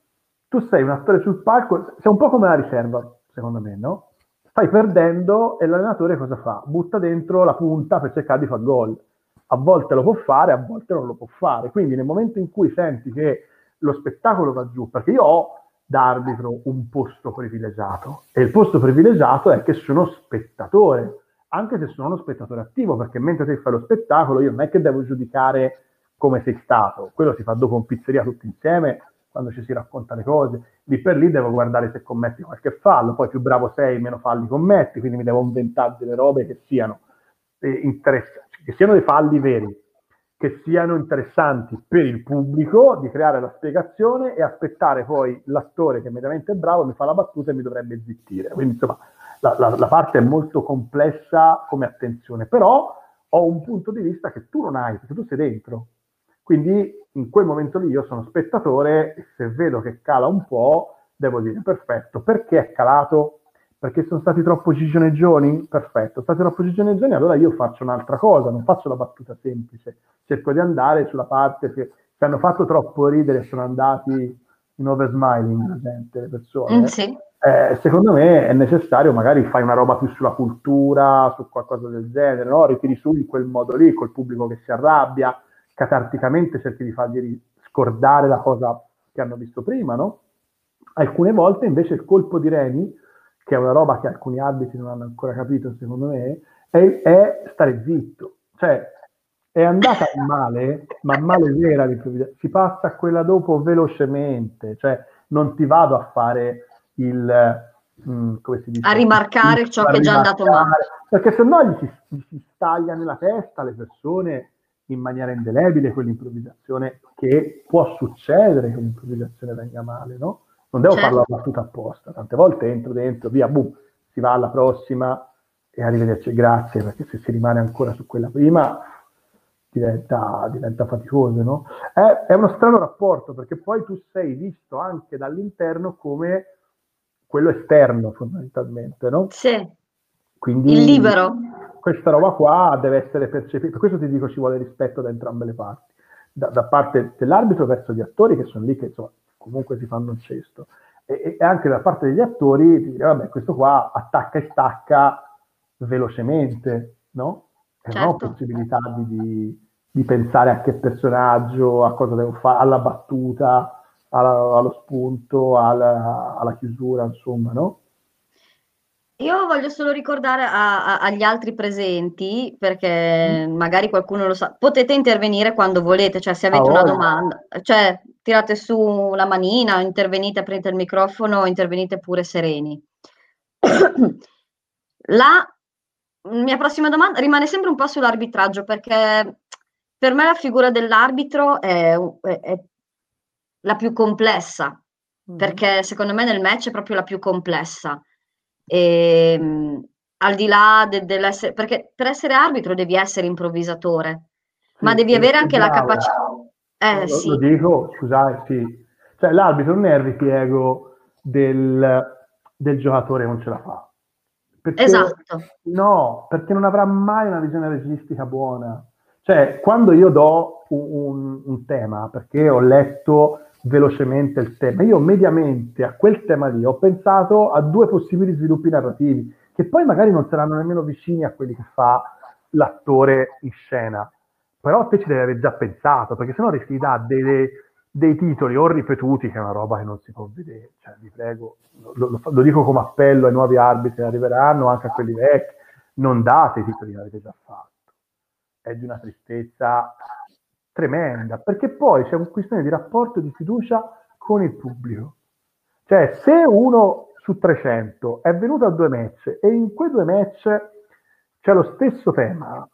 tu sei un attore sul palco, sei un po' come la riserva, secondo me, no? Stai perdendo e l'allenatore cosa fa? Butta dentro la punta per cercare di far gol. A volte lo può fare, a volte non lo può fare. Quindi nel momento in cui senti che lo spettacolo va giù, perché io ho da arbitro un posto privilegiato, e il posto privilegiato è che sono spettatore, anche se sono uno spettatore attivo, perché mentre te fai lo spettacolo io non è che devo giudicare come sei stato, quello si fa dopo in pizzeria tutti insieme, quando ci si racconta le cose, lì per lì devo guardare se commetti qualche fallo, poi più bravo sei, meno falli commetti, quindi mi devo inventare delle robe che siano interessanti, che siano dei falli veri, che siano interessanti per il pubblico, di creare la spiegazione e aspettare poi l'attore che mediamente è bravo, mi fa la battuta e mi dovrebbe zittire. Quindi insomma la parte è molto complessa come attenzione, però ho un punto di vista che tu non hai, perché tu sei dentro. Quindi in quel momento lì io sono spettatore e se vedo che cala un po', devo dire perfetto, perché è calato? Perché sono stati troppo gigioneggioni? Perfetto, sono stati troppo gigioneggioni, allora io faccio un'altra cosa, non faccio la battuta semplice, cerco di andare sulla parte che se hanno fatto troppo ridere, sono andati in oversmiling la gente, le persone. Sì. Secondo me è necessario, magari fai una roba più sulla cultura, su qualcosa del genere, no? Ritiri su in quel modo lì, col pubblico che si arrabbia, catarticamente cerchi di fargli scordare la cosa che hanno visto prima, no? Alcune volte invece il colpo di reni, che è una roba che alcuni arbitri non hanno ancora capito, secondo me, è stare zitto. Cioè, è andata male, ma male vera l'improvvisazione, si passa a quella dopo velocemente, cioè non ti vado a fare il come si dice, a rimarcare ciò che è già andato male, perché sennò gli si staglia nella testa alle persone in maniera indelebile quell'improvvisazione, che può succedere che l'improvvisazione venga male, no? Non devo farla la battuta apposta, tante volte entro dentro, via, boom, si va alla prossima e arrivederci, grazie, perché se si rimane ancora su quella prima diventa faticoso, no? È uno strano rapporto, perché poi tu sei visto anche dall'interno come quello esterno, fondamentalmente, no? Sì. Quindi il libero. Questa roba qua deve essere percepita, per questo ti dico ci vuole rispetto da entrambe le parti, da parte dell'arbitro verso gli attori che sono lì, che insomma, comunque si fanno un cesto, e anche da parte degli attori ti dire, vabbè, questo qua attacca e stacca velocemente, no? E certo. Non ho possibilità di pensare a che personaggio, a cosa devo fare, alla battuta, allo spunto, alla chiusura, insomma, no? Io voglio solo ricordare agli altri presenti, perché magari qualcuno lo sa, potete intervenire quando volete, cioè se avete una domanda, cioè tirate su la manina, intervenite, aprite il microfono, intervenite pure sereni. La mia prossima domanda rimane sempre un po' sull'arbitraggio, perché per me la figura dell'arbitro è la più complessa, perché secondo me nel match è proprio la più complessa. E, al di là dell'essere, perché per essere arbitro devi essere improvvisatore, sì, ma devi avere anche la capacità, sì. Lo dico, scusate, sì. Cioè, l'arbitro non è il ripiego del giocatore che non ce la fa, perché, esatto, no, perché non avrà mai una visione registica buona. Cioè, quando io do un tema, perché ho letto velocemente il tema, io mediamente a quel tema lì ho pensato a due possibili sviluppi narrativi che poi magari non saranno nemmeno vicini a quelli che fa l'attore in scena, però te ci devi aver già pensato, perché sennò rischi di dare dei titoli o ripetuti, che è una roba che non si può vedere. Cioè, vi prego, lo dico come appello ai nuovi arbitri che arriveranno, anche a quelli vecchi: non date i titoli che avete già fatto, è di una tristezza tremenda, perché poi c'è una questione di rapporto di fiducia con il pubblico. Cioè, se uno su 300 è venuto a due match e in quei due match c'è lo stesso tema,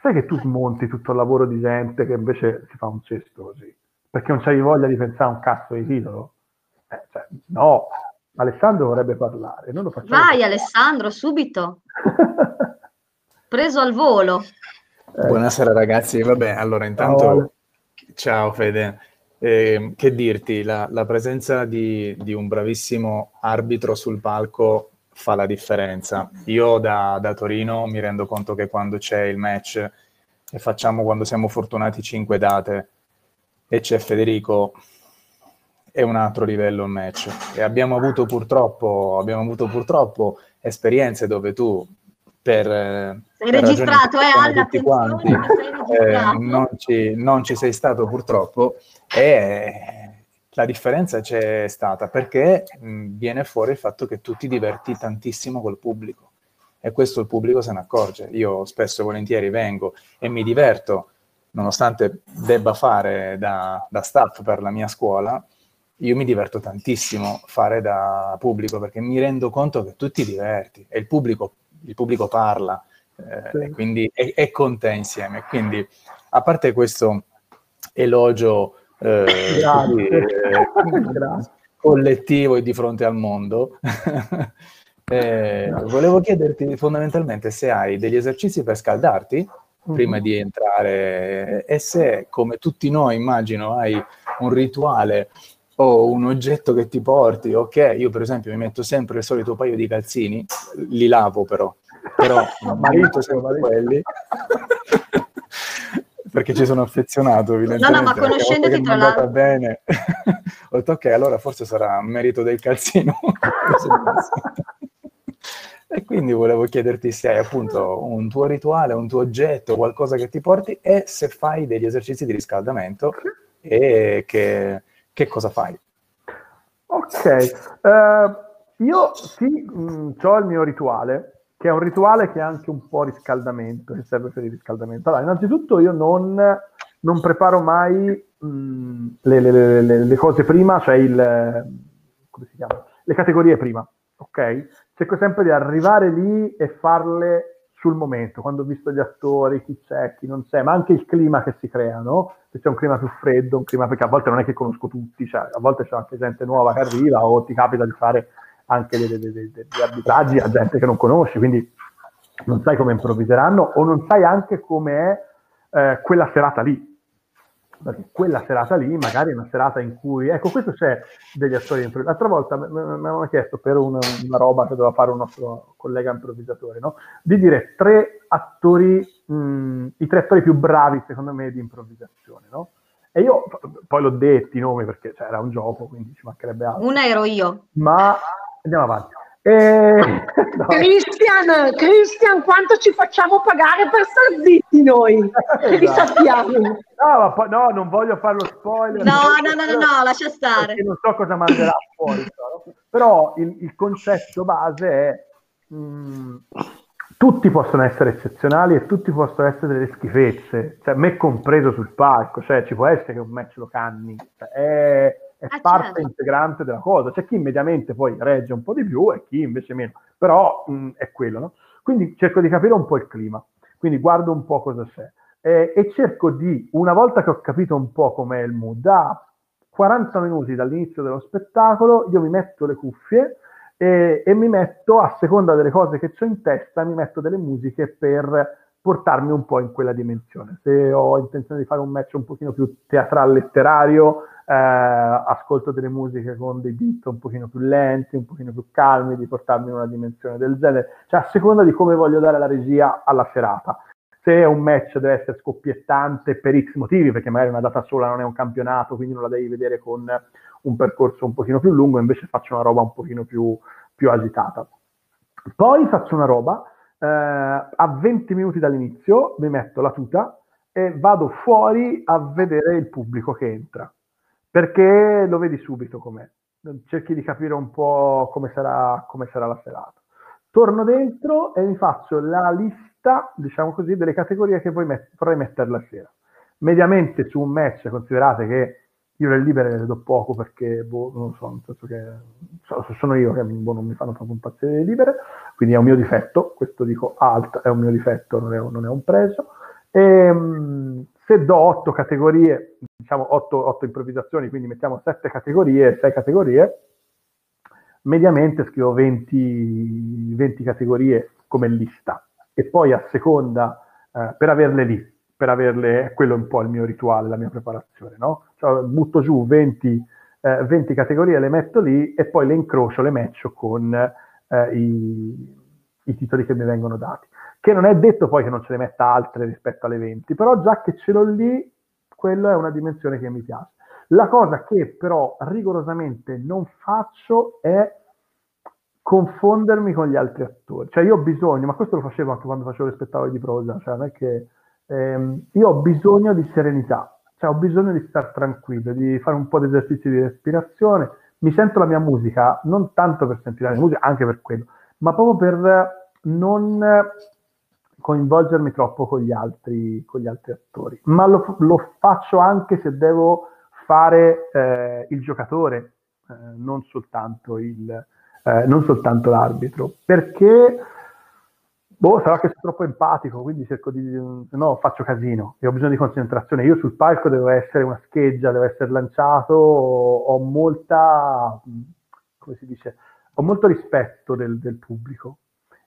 sai che tu smonti tutto il lavoro di gente che invece si fa un cesto così, perché non c'hai voglia di pensare a un cazzo di titolo? Cioè, no, Alessandro vorrebbe parlare, non lo facciamo. Vai parlare. Alessandro, subito. Preso al volo. Buonasera ragazzi, vabbè, allora intanto ciao Fede, che dirti, la presenza di un bravissimo arbitro sul palco fa la differenza. Io da Torino mi rendo conto che quando c'è il match, e facciamo, quando siamo fortunati, 5 date e c'è Federico, è un altro livello il match, e abbiamo avuto purtroppo esperienze dove tu sei registrato, Alla, tutti quanti, non ci sei stato purtroppo, e la differenza c'è stata, perché viene fuori il fatto che tu ti diverti tantissimo col pubblico, e questo il pubblico se ne accorge. Io spesso e volentieri vengo e mi diverto, nonostante debba fare da staff per la mia scuola, io mi diverto tantissimo fare da pubblico, perché mi rendo conto che tu ti diverti e il pubblico parla, sì. E quindi è con te insieme. Quindi, a parte questo elogio collettivo e di fronte al mondo, volevo chiederti fondamentalmente se hai degli esercizi per scaldarti prima di entrare, e se, come tutti noi immagino, hai un rituale o un oggetto che ti porti. Ok, io per esempio mi metto sempre il solito paio di calzini, li lavo però mi metto sempre quelli perché ci sono affezionato, evidentemente. No, ma conoscendoti, tra l'altro, bene. Ho detto ok, allora forse sarà merito del calzino. E quindi volevo chiederti se hai appunto un tuo rituale, un tuo oggetto, qualcosa che ti porti, e se fai degli esercizi di riscaldamento, e che cosa fai. Ok, io sì, ho il mio rituale, che è un rituale che è anche un po' riscaldamento, che serve per il riscaldamento. Allora, innanzitutto io non preparo mai le cose prima, cioè le categorie prima, ok? Cerco sempre di arrivare lì e farle sul momento, quando ho visto gli attori, chi c'è, chi non c'è, ma anche il clima che si crea, no? Se c'è un clima più freddo, perché a volte non è che conosco tutti, cioè a volte c'è anche gente nuova che arriva, o ti capita di fare anche degli arbitraggi a gente che non conosci, quindi non sai come improvviseranno, o non sai anche come è quella serata lì, perché quella serata lì magari è una serata in cui, ecco, questo c'è degli attori improvvisatori. L'altra volta mi avevano chiesto, per una roba che doveva fare un nostro collega improvvisatore, no? Di dire i tre attori più bravi secondo me di improvvisazione, no? E io poi l'ho detto i nomi, perché cioè, era un gioco, quindi ci mancherebbe altro. Una ero io, ma andiamo avanti. No. Cristian, quanto ci facciamo pagare per star zitti noi? Esatto. Li sappiamo. No, non voglio fare lo spoiler. No, lascia stare. Non so cosa manderà fuori. No? Però il concetto base è tutti possono essere eccezionali e tutti possono essere delle schifezze, cioè me compreso sul palco, cioè ci può essere che un match lo canni, cioè, è parte integrante della cosa. C'è chi mediamente poi regge un po' di più e chi invece meno, però è quello, no? Quindi cerco di capire un po' il clima, quindi guardo un po' cosa c'è, e cerco di, una volta che ho capito un po' com'è il mood, da 40 minuti dall'inizio dello spettacolo io mi metto le cuffie e mi metto, a seconda delle cose che ho in testa, mi metto delle musiche per portarmi un po' in quella dimensione. Se ho intenzione di fare un match un pochino più teatrale letterario, ascolto delle musiche con dei beat un pochino più lenti, un pochino più calmi, di portarmi in una dimensione del genere, cioè a seconda di come voglio dare la regia alla serata. Se un match deve essere scoppiettante per X motivi, perché magari una data sola non è un campionato, quindi non la devi vedere con un percorso un pochino più lungo, invece faccio una roba un pochino più agitata. Poi faccio una roba, a 20 minuti dall'inizio mi metto la tuta e vado fuori a vedere il pubblico che entra, perché lo vedi subito com'è, cerchi di capire un po' come sarà la serata. Torno dentro e mi faccio la lista, diciamo così, delle categorie che vorrei mettere la sera. Mediamente su un match, considerate che io le libere le do poco, perché non lo so, nel senso che sono io che non mi fanno proprio impazzire le libere, quindi è un mio difetto, questo dico alto, è un mio difetto, non è un pregio. Se do 8 categorie, diciamo 8 improvvisazioni, quindi mettiamo 7 categorie, 6 categorie, mediamente scrivo 20 categorie come lista, e poi a seconda, quello è un po' il mio rituale, la mia preparazione, no? Cioè, butto giù 20 categorie, le metto lì e poi le incrocio, le matcho con i titoli che mi vengono dati. Che non è detto poi che non ce ne metta altre rispetto alle 20, però già che ce l'ho lì, quella è una dimensione che mi piace. La cosa che però rigorosamente non faccio è confondermi con gli altri attori. Cioè io ho bisogno, ma questo lo facevo anche quando facevo le spettacoli di prosa, cioè non è che... io ho bisogno di serenità, cioè ho bisogno di stare tranquillo, di fare un po' di esercizi di respirazione. Mi sento la mia musica, non tanto per sentire la mia musica, anche per quello, ma proprio per non coinvolgermi troppo con gli altri attori. Ma lo faccio anche se devo fare il giocatore, non soltanto l'arbitro, perché sarà che sono troppo empatico, quindi cerco di, no, faccio casino e ho bisogno di concentrazione. Io sul palco devo essere una scheggia, devo essere lanciato, ho molta, come si dice, ho molto rispetto del pubblico,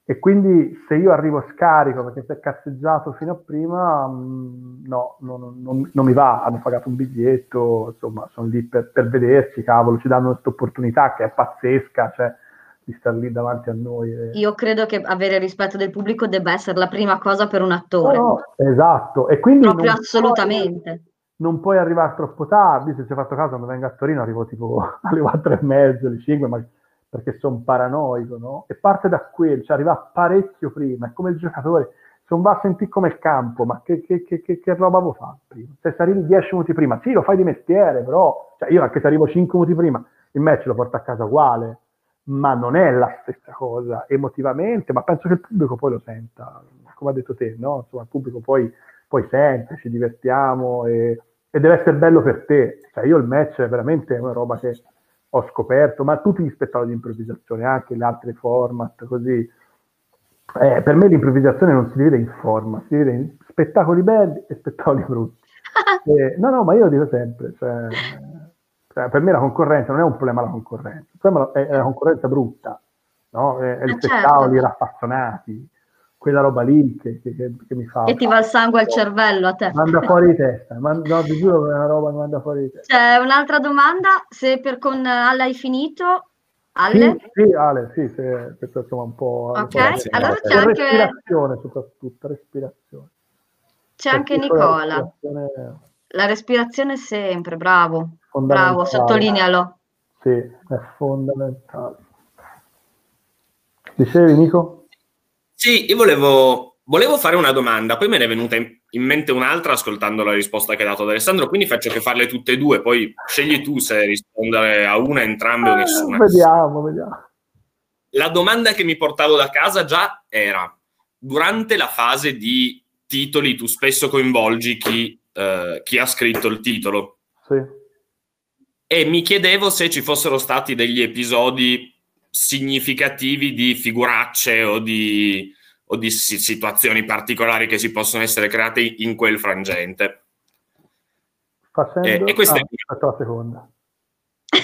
e quindi se io arrivo scarico perché si è cazzeggiato fino a prima, no, non mi va. Hanno pagato un biglietto, insomma, sono lì per vederci, cavolo, ci danno questa opportunità che è pazzesca, cioè di star lì davanti a noi. Io credo che avere rispetto del pubblico debba essere la prima cosa per un attore. No, esatto, e quindi proprio assolutamente. Non puoi arrivare troppo tardi. Se ci hai fatto caso, quando vengo a Torino arrivo tipo alle 4:30, alle 5, ma perché sono paranoico, no? E parte da quello, cioè arriva parecchio prima, è come il giocatore, se non va a sentire come il campo, ma che roba avevo fatto prima? Se arrivi 10 minuti prima, sì, lo fai di mestiere, però, cioè io anche se arrivo 5 minuti prima, il match lo porto a casa uguale, ma non è la stessa cosa emotivamente, ma penso che il pubblico poi lo senta, come ha detto te, no? Insomma, il pubblico poi sente, ci divertiamo, e deve essere bello per te. Cioè io il match è veramente una roba che ho scoperto, ma tutti gli spettacoli di improvvisazione, anche le altre format, così. Per me l'improvvisazione non si divide in forma, si divide in spettacoli belli e spettacoli brutti. No, ma io lo dico sempre, cioè, per me la concorrenza non è un problema, la concorrenza, il problema è la concorrenza brutta, no? È gli spettacoli raffazzonati, quella roba lì che mi fa... E ti va il sangue al cervello a te. Manda fuori di testa, no, ti giuro che è una roba che manda fuori di testa. C'è un'altra domanda, se per con Ale hai finito, Ale? Sì, Ale, sì, se questo un po'... Ok, allora c'è anche... Respirazione, soprattutto, respirazione. C'è anche Nicola. La respirazione sempre, bravo, bravo, sottolinealo. Sì, è fondamentale. Dicevi, Nico? Sì, io volevo fare una domanda, poi me ne è venuta in mente un'altra ascoltando la risposta che ha dato ad Alessandro, quindi faccio che farle tutte e due, poi scegli tu se rispondere a una, entrambe o nessuna. Vediamo. La domanda che mi portavo da casa già era, durante la fase di titoli tu spesso coinvolgi chi ha scritto il titolo. Sì. E mi chiedevo se ci fossero stati degli episodi significativi di figuracce o di situazioni particolari che si possono essere create in quel frangente. E questa è la seconda.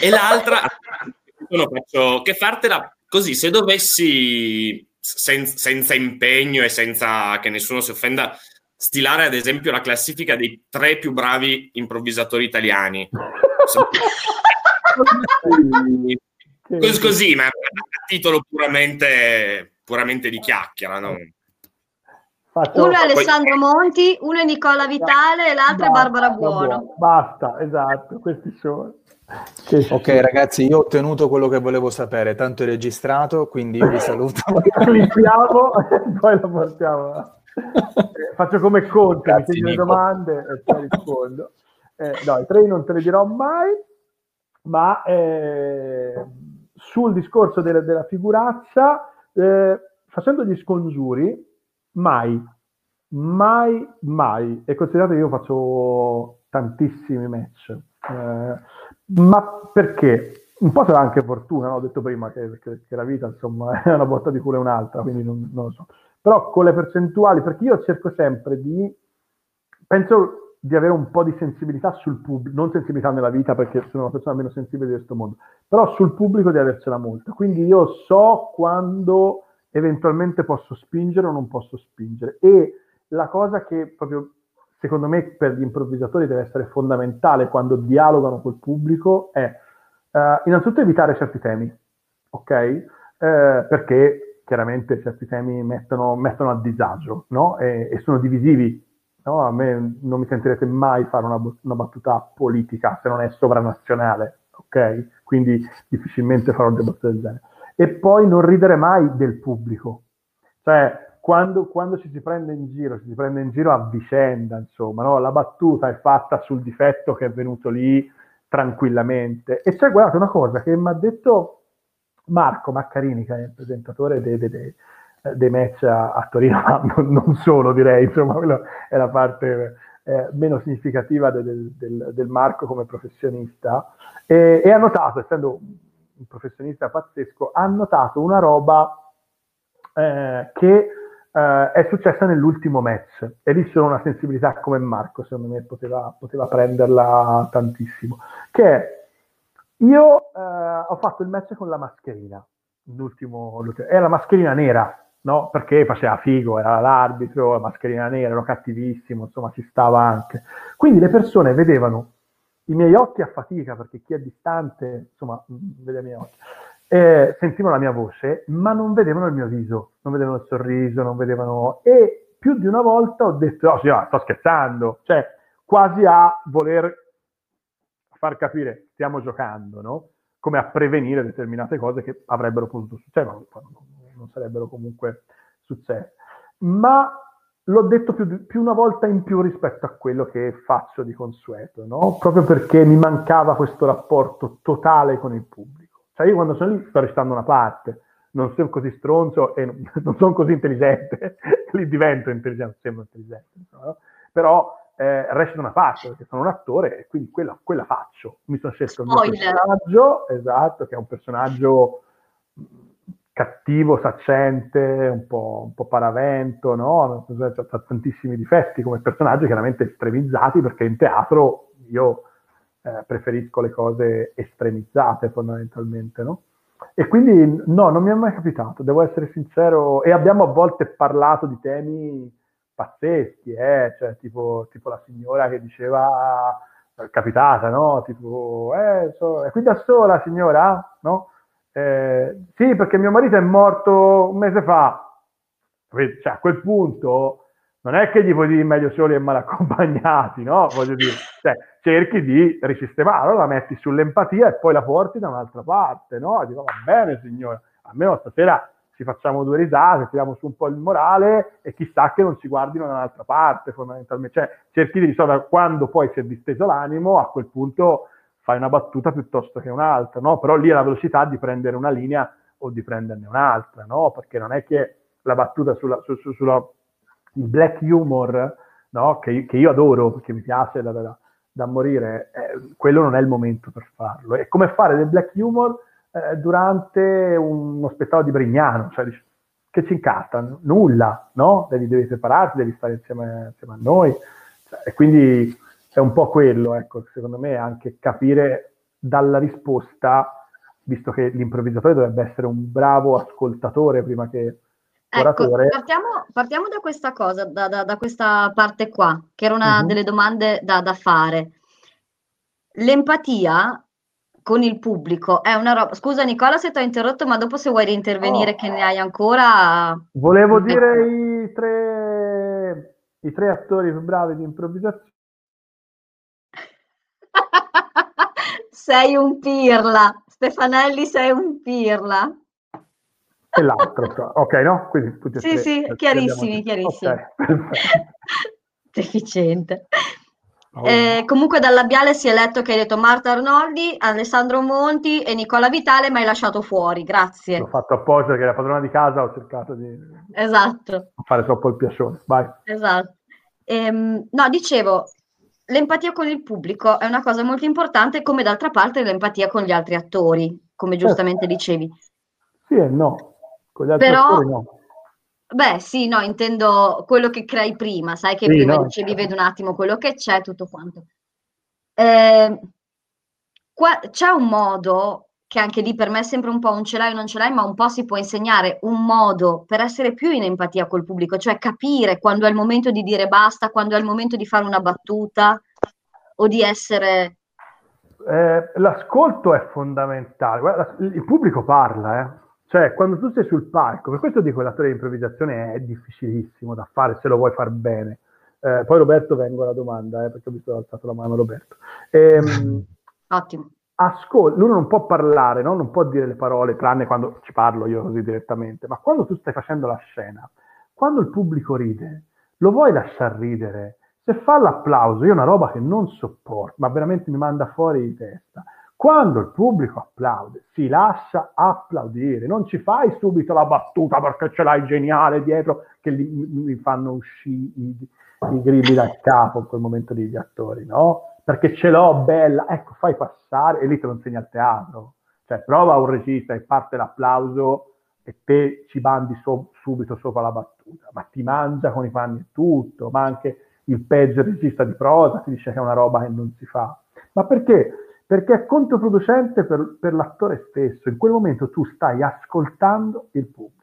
E l'altra faccio che fartela così, se dovessi senza impegno e senza che nessuno si offenda stilare ad esempio la classifica dei 3 più bravi improvvisatori italiani. Così, ma un titolo puramente di chiacchiera, no? Uno è Alessandro Monti, uno è Nicola Vitale e l'altro è Barbara Buono. Basta, esatto, questi sono. Ok, ragazzi, io ho ottenuto quello che volevo sapere, tanto è registrato, quindi io vi saluto. Clippiamo e poi lo portiamo. Faccio come Conte, mi chiedo le domande e poi rispondo. No, i 3 non te le dirò mai, ma... Sul discorso della figuraccia, facendo gli scongiuri, mai, e considerate che io faccio tantissimi match, ma perché? Un po' sarà anche fortuna, no? Ho detto prima che la vita, insomma, è una botta di culo e un'altra, quindi non lo so. Però con le percentuali, perché io cerco sempre penso di avere un po' di sensibilità sul pubblico, non sensibilità nella vita perché sono una persona meno sensibile di questo mondo, però sul pubblico di avercela molta, quindi io so quando eventualmente posso spingere o non posso spingere, e la cosa che proprio secondo me per gli improvvisatori deve essere fondamentale quando dialogano col pubblico è innanzitutto evitare certi temi, ok? Perché chiaramente certi temi mettono a disagio, no? E sono divisivi. No, a me non mi sentirete mai fare una battuta politica se non è sovranazionale, ok? Quindi difficilmente farò delle battute del genere. E poi non ridere mai del pubblico, cioè quando ci si prende in giro a vicenda, insomma, no? La battuta è fatta sul difetto che è venuto lì tranquillamente. E c'è, guardate, una cosa che mi ha detto Marco Maccarini, che è il presentatore dei match a Torino, ma non solo, direi, insomma, quella è la parte meno significativa del Marco come professionista, e ha notato, essendo un professionista pazzesco, ha notato una roba che è successa nell'ultimo match, e lì solo una sensibilità come Marco, secondo me, poteva prenderla tantissimo, che è, io ho fatto il match con la mascherina, è la mascherina nera, no? Perché faceva figo, era l'arbitro, la mascherina nera, ero cattivissimo, insomma ci stava anche. Quindi le persone vedevano i miei occhi a fatica, perché chi è distante, insomma, vede i miei occhi, sentivano la mia voce, ma non vedevano il mio viso, non vedevano il sorriso, non vedevano... E più di una volta ho detto, oh, signora, sto scherzando, cioè quasi a voler far capire, stiamo giocando, no? Come a prevenire determinate cose che avrebbero potuto succedere, ma non sarebbero comunque successe. Ma l'ho detto più una volta in più rispetto a quello che faccio di consueto, no? Proprio perché mi mancava questo rapporto totale con il pubblico. Cioè io quando sono lì sto restando una parte, non sono così stronzo e non sono così intelligente, lì divento intelligente, sembro intelligente, no? Però... resto da una parte, perché sono un attore e quindi quella faccio. Mi sono scelto il mio personaggio, esatto, che è un personaggio cattivo, saccente, un po' paravento, no? Ha tantissimi difetti come personaggio, chiaramente estremizzati, perché in teatro io preferisco le cose estremizzate fondamentalmente, no? E quindi no, non mi è mai capitato, devo essere sincero, e abbiamo a volte parlato di temi pazzeschi, cioè, tipo la signora che diceva, capitata, no? Tipo, è qui da sola, signora? No? Sì, perché mio marito è morto un mese fa. Cioè, a quel punto non è che gli puoi dire meglio soli e mal accompagnati, no? Voglio dire, cioè, cerchi di risistemarlo, la metti sull'empatia e poi la porti da un'altra parte, no? E dico, va bene, signora, almeno stasera ci facciamo due risate, tiriamo su un po' il morale e chissà che non ci guardino da un'altra parte, fondamentalmente. Cioè, cerchi di risolvere, quando poi si è disteso l'animo, a quel punto fai una battuta piuttosto che un'altra, no? Però lì è la velocità di prendere una linea o di prenderne un'altra, no? Perché non è che la battuta sulla black humor, no? Che io adoro, perché mi piace da morire, quello non è il momento per farlo. È come fare del black humor durante uno spettacolo di Brignano, cioè che ci incartano? Nulla, no? Devi separarti, devi stare insieme a noi, cioè, e quindi è un po' quello, ecco, secondo me, anche capire dalla risposta, visto che l'improvvisatore dovrebbe essere un bravo ascoltatore prima che oratore. Ecco, partiamo da questa cosa, da questa parte qua, che era una delle domande da fare. L'empatia con il pubblico è una roba. Scusa Nicola se ti ho interrotto, ma dopo se vuoi riintervenire, che ne hai ancora. Volevo dire i tre attori più bravi di improvvisazione. Sei un pirla, Stefanelli, sei un pirla. E l'altro, ok, no? Quindi tutti sì, sì, chiarissimi. Okay. Deficiente. Comunque dal labiale si è letto che hai detto Marta Arnoldi, Alessandro Monti e Nicola Vitale, ma hai lasciato fuori, grazie. L'ho fatto apposta perché la padrona di casa, ho cercato di fare troppo il piacione. Vai. Esatto. No, dicevo, l'empatia con il pubblico è una cosa molto importante, come d'altra parte l'empatia con gli altri attori, come giustamente dicevi. Sì e no, con gli altri attori no. Beh, sì, no, intendo quello che crei prima, sai che sì, prima dicevi, vedo un attimo quello che c'è, tutto quanto. C'è un modo, che anche lì per me è sempre un po' un ce l'hai o non ce l'hai, ma un po' si può insegnare, un modo per essere più in empatia col pubblico, cioè capire quando è il momento di dire basta, quando è il momento di fare una battuta o di essere... l'ascolto è fondamentale. Guarda, il pubblico parla, Cioè, quando tu sei sul palco, per questo dico, l'attore di improvvisazione è difficilissimo da fare se lo vuoi far bene. Poi Roberto, vengo alla domanda, perché ho visto che ha alzato la mano Roberto. Ottimo. Lui non può parlare, no? Non può dire le parole, tranne quando ci parlo io così direttamente, ma quando tu stai facendo la scena, quando il pubblico ride, lo vuoi lasciar ridere? Se fa l'applauso, io una roba che non sopporto, ma veramente mi manda fuori di testa. Quando il pubblico applaude, si lascia applaudire, non ci fai subito la battuta perché ce l'hai geniale dietro, che li fanno uscire i grilli dal capo in quel momento degli attori, no? Perché ce l'ho, bella, ecco, fai passare, e lì te lo insegna il teatro. Cioè, prova un regista e parte l'applauso e te ci bandi subito sopra la battuta, ma ti mangia con i panni tutto, ma anche il peggio regista di prosa ti dice che è una roba che non si fa. Ma perché? Perché è controproducente per l'attore stesso. In quel momento tu stai ascoltando il pubblico.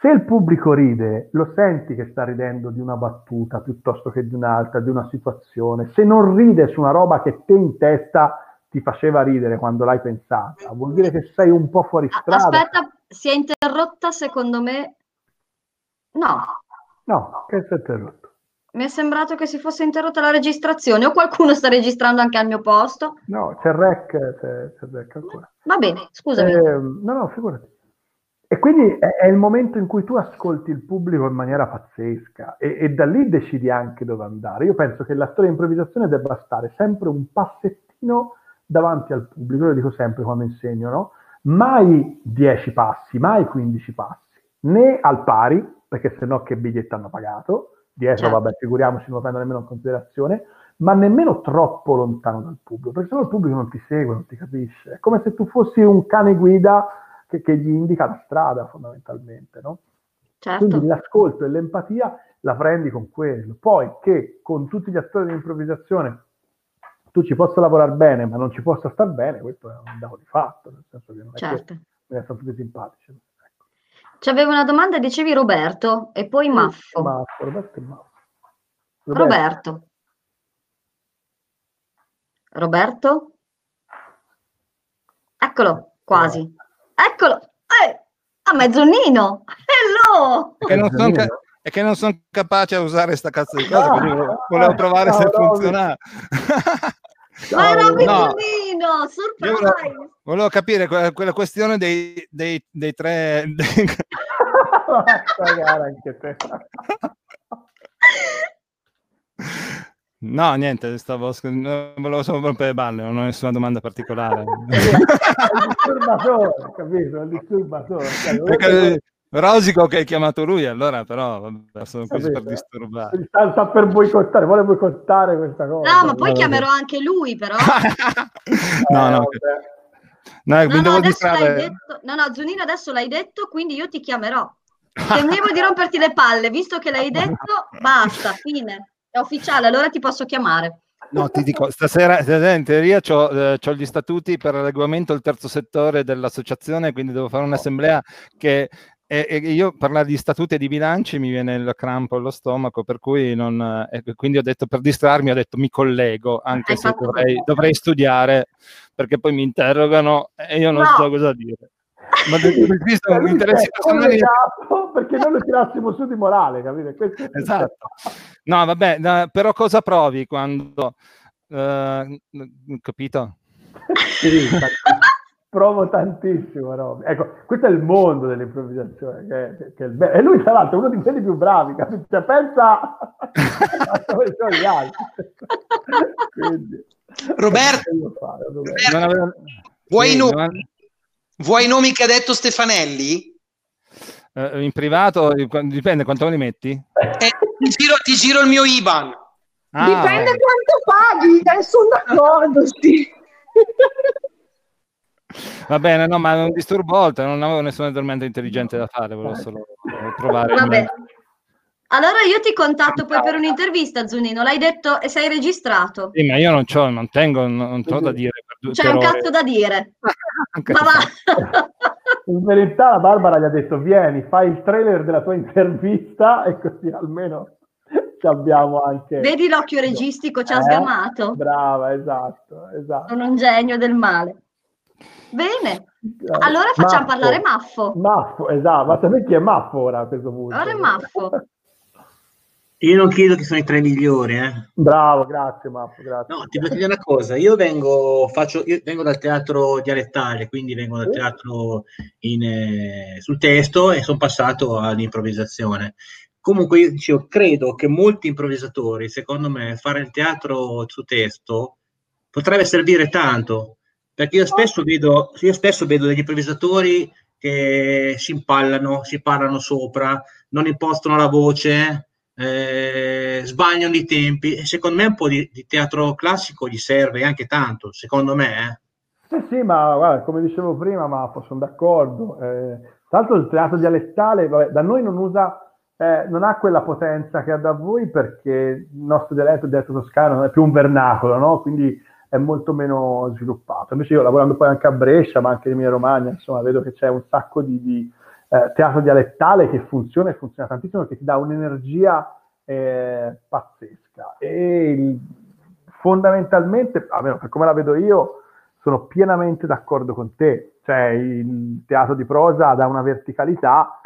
Se il pubblico ride, lo senti che sta ridendo di una battuta piuttosto che di un'altra, di una situazione. Se non ride su una roba che te in testa ti faceva ridere quando l'hai pensata, vuol dire che sei un po' fuori strada. Aspetta, si è interrotta secondo me? No. No, che si è interrotta? Mi è sembrato che si fosse interrotta la registrazione, o qualcuno sta registrando anche al mio posto? No, c'è il rec, c'è il rec ancora. Va bene, scusami. No, figurati. E quindi è il momento in cui tu ascolti il pubblico in maniera pazzesca e da lì decidi anche dove andare. Io penso che l'attore di improvvisazione debba stare sempre un passettino davanti al pubblico, lo dico sempre quando insegno, no? Mai 10 passi, mai 15 passi, né al pari, perché sennò che biglietto hanno pagato, dietro certo. Vabbè, figuriamoci, non lo prendo nemmeno in considerazione, ma nemmeno troppo lontano dal pubblico, perché sennò il pubblico non ti segue, non ti capisce. È come se tu fossi un cane guida che gli indica la strada, fondamentalmente, no? Certo. Quindi l'ascolto e l'empatia la prendi con quello. Poi che con tutti gli attori di improvvisazione tu ci possa lavorare bene, ma non ci possa star bene, questo è un dato di fatto, nel senso che non certo. È che mi sono tutti simpatici. Ecco. C'aveva una domanda, dicevi Roberto, e poi Maffo. Maffo, Roberto e Maffo. Roberto. Roberto? Eccolo, quasi. No. Eccolo, a mezzonino, hello! È che non sono capace a usare sta cazzo di cosa, volevo provare se funzionava. Ma era un mezzonino, surprise! Volevo capire quella questione dei tre... anche te. No, niente, stavo volevo solo rompere le balle, non ho nessuna domanda particolare. È il disturbatore, perché Rosico che hai chiamato lui, allora però vabbè, sono qui per disturbare. Sta per boicottare, vuole boicottare questa cosa. No, ma poi chiamerò anche lui, però. No, Zunino adesso l'hai detto, quindi io ti chiamerò. Temevo di romperti le palle, visto che l'hai detto, basta, fine. È ufficiale, allora ti posso chiamare. No, ti dico, stasera in teoria c'ho gli statuti per regolamento il terzo settore dell'associazione, quindi devo fare un'assemblea che... E io parlare di statuti e di bilanci mi viene il crampo allo stomaco, per cui non... quindi ho detto, per distrarmi, ho detto mi collego, anche se dovrei studiare, perché poi mi interrogano e io non so cosa dire. Ma visto mi interessa perché noi lo tirassimo su di morale, capite? Esatto. No, vabbè, però cosa provi quando capito? Sì, provo tantissimo, no? Ecco, questo è il mondo dell'improvvisazione che è il bello. E lui tra l'altro è uno di quelli più bravi, capite? Cioè, pensa come sono gli altri. Quindi, Roberto, vuoi i nomi che ha detto Stefanelli? In privato, dipende quanto li metti. Ti giro il mio IBAN. Ah, dipende quanto paghi, sono d'accordo. Sì. Va bene, no, ma non disturbo oltre, non avevo nessuna domanda intelligente da fare, volevo solo provare. Vabbè. Allora io ti contatto poi per un'intervista, Zunino, l'hai detto e sei registrato. Sì, ma io non ho da dire. C'è un cazzo da dire. In verità la Barbara gli ha detto vieni, fai il trailer della tua intervista e così almeno ci abbiamo anche... Vedi l'occhio registico, ci ha sgamato. Brava, esatto. Sono un genio del male. Bene, allora facciamo parlare Maffo. Maffo, esatto, ma sapete chi è Maffo ora a questo punto? Allora è Maffo. Io non chiedo che sono i tre migliori, Bravo, grazie Maffo, grazie. No, ti voglio dire una cosa, io vengo dal teatro dialettale, quindi vengo dal teatro sul testo e sono passato all'improvvisazione. Comunque io credo che molti improvvisatori, secondo me, fare il teatro su testo potrebbe servire tanto, perché io spesso vedo degli improvvisatori che si impallano sopra, non impostano la voce... sbagliano i tempi, e secondo me un po' di teatro classico gli serve anche tanto, secondo me. Sì, ma guarda, come dicevo prima, ma sono d'accordo. Tra l'altro il teatro dialettale, vabbè, da noi non usa, non ha quella potenza che ha da voi, perché il nostro dialetto, il dialetto toscano, è più un vernacolo, no? Quindi è molto meno sviluppato. Invece io, lavorando poi anche a Brescia, ma anche in Emilia Romagna, insomma, vedo che c'è un sacco di teatro dialettale che funziona, e funziona tantissimo, che ti dà un'energia pazzesca. E fondamentalmente, almeno per come la vedo io, sono pienamente d'accordo con te. Cioè, il teatro di prosa dà una verticalità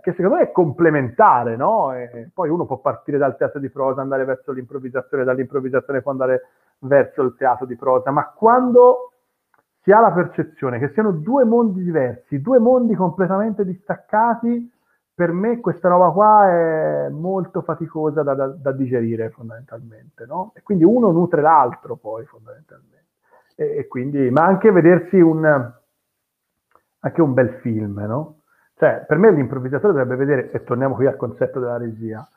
che secondo me è complementare, no? E poi uno può partire dal teatro di prosa, andare verso l'improvvisazione, dall'improvvisazione può andare verso il teatro di prosa, ma quando si ha la percezione che siano due mondi diversi, due mondi completamente distaccati, per me questa roba qua è molto faticosa da digerire, fondamentalmente, no? E quindi uno nutre l'altro, poi, fondamentalmente. E quindi, ma anche vedersi anche un bel film, no? Cioè, per me l'improvvisatore dovrebbe vedere, e torniamo qui al concetto della regia,